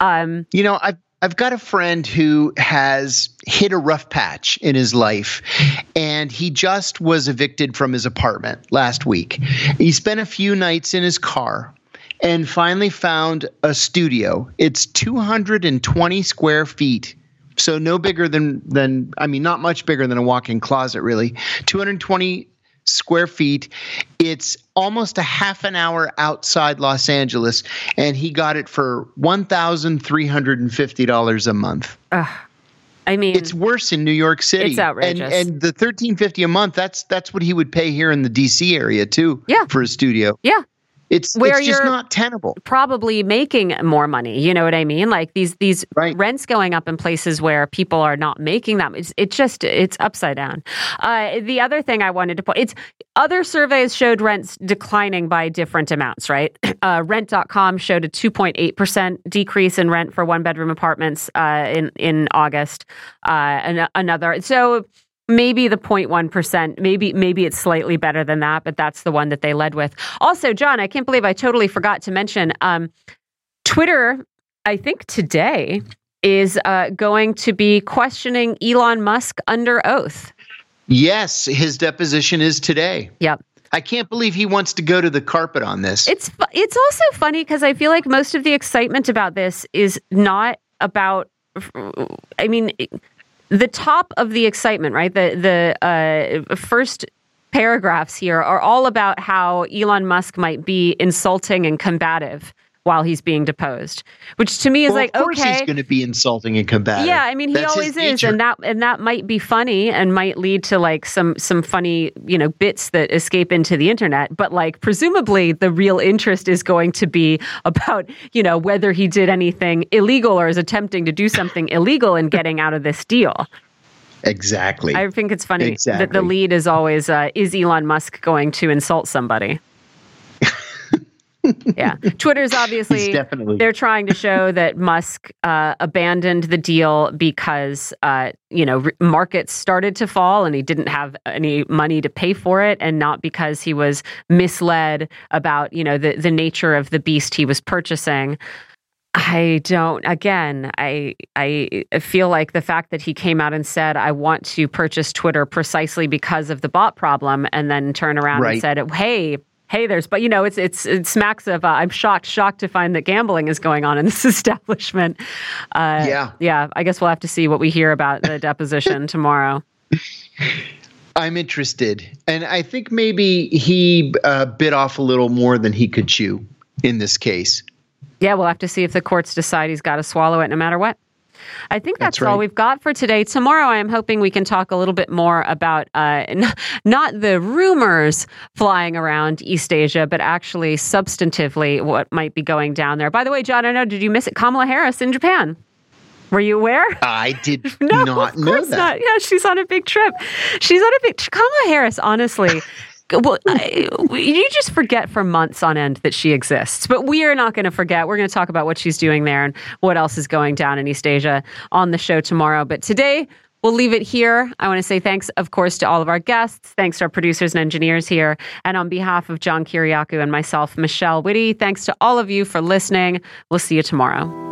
You know, I've got a friend who has hit a rough patch in his life, and he just was evicted from his apartment last week. He spent a few nights in his car and finally found a studio. It's 220 square feet. So no bigger than not much bigger than a walk-in closet, really. 220 square feet. It's almost a half an hour outside Los Angeles. And he got it for $1,350 a month. I mean, it's worse in New York City. It's outrageous. And the $1,350 a month, that's what he would pay here in the DC area too, for a studio. Yeah. It's just not tenable. Probably making more money. You know what I mean? Like these rents going up in places where people are not making that. It's upside down. The other thing I wanted to point, other surveys showed rents declining by different amounts, right? Rent.com showed a 2.8% decrease in rent for one-bedroom apartments in August. Maybe the 0.1%, maybe it's slightly better than that, but that's the one that they led with. Also, John, I can't believe I totally forgot to mention Twitter, I think today, is going to be questioning Elon Musk under oath. Yes, his deposition is today. Yep. I can't believe he wants to go to the carpet on this. It's also funny because I feel like most of the excitement about this is not about, I mean... The top of the excitement, right? The first paragraphs here are all about how Elon Musk might be insulting and combative while he's being deposed, which to me is like, okay, of course he's going to be insulting and combative. Yeah, I mean, that's always is, and that might be funny and might lead to like some funny, you know, bits that escape into the internet. But like, presumably, the real interest is going to be about, you know, whether he did anything illegal or is attempting to do something illegal and getting out of this deal. Exactly. I think it's funny that the lead is always is Elon Musk going to insult somebody. Yeah. Twitter's obviously, they're trying to show that Musk abandoned the deal because, markets started to fall and he didn't have any money to pay for it, and not because he was misled about, the nature of the beast he was purchasing. I feel like the fact that he came out and said, I want to purchase Twitter precisely because of the bot problem, and then turn around and said, hey, it smacks of, I'm shocked to find that gambling is going on in this establishment. Yeah, I guess we'll have to see what we hear about the deposition tomorrow. I'm interested. And I think maybe he bit off a little more than he could chew in this case. Yeah, we'll have to see if the courts decide he's got to swallow it no matter what. I think that's all we've got for today. Tomorrow, I am hoping we can talk a little bit more about not the rumors flying around East Asia, but actually substantively what might be going down there. By the way, John, I know, did you miss it? Kamala Harris in Japan. Were you aware? I did not know that. Not. Yeah, she's on a big trip. Kamala Harris, honestly... Well, you just forget for months on end that she exists, but we are not going to forget. We're going to talk about what she's doing there and what else is going down in East Asia on the show tomorrow. But today, we'll leave it here. I want to say thanks, of course, to all of our guests. Thanks to our producers and engineers here. And on behalf of John Kiriakou and myself, Michelle Witte, thanks to all of you for listening. We'll see you tomorrow.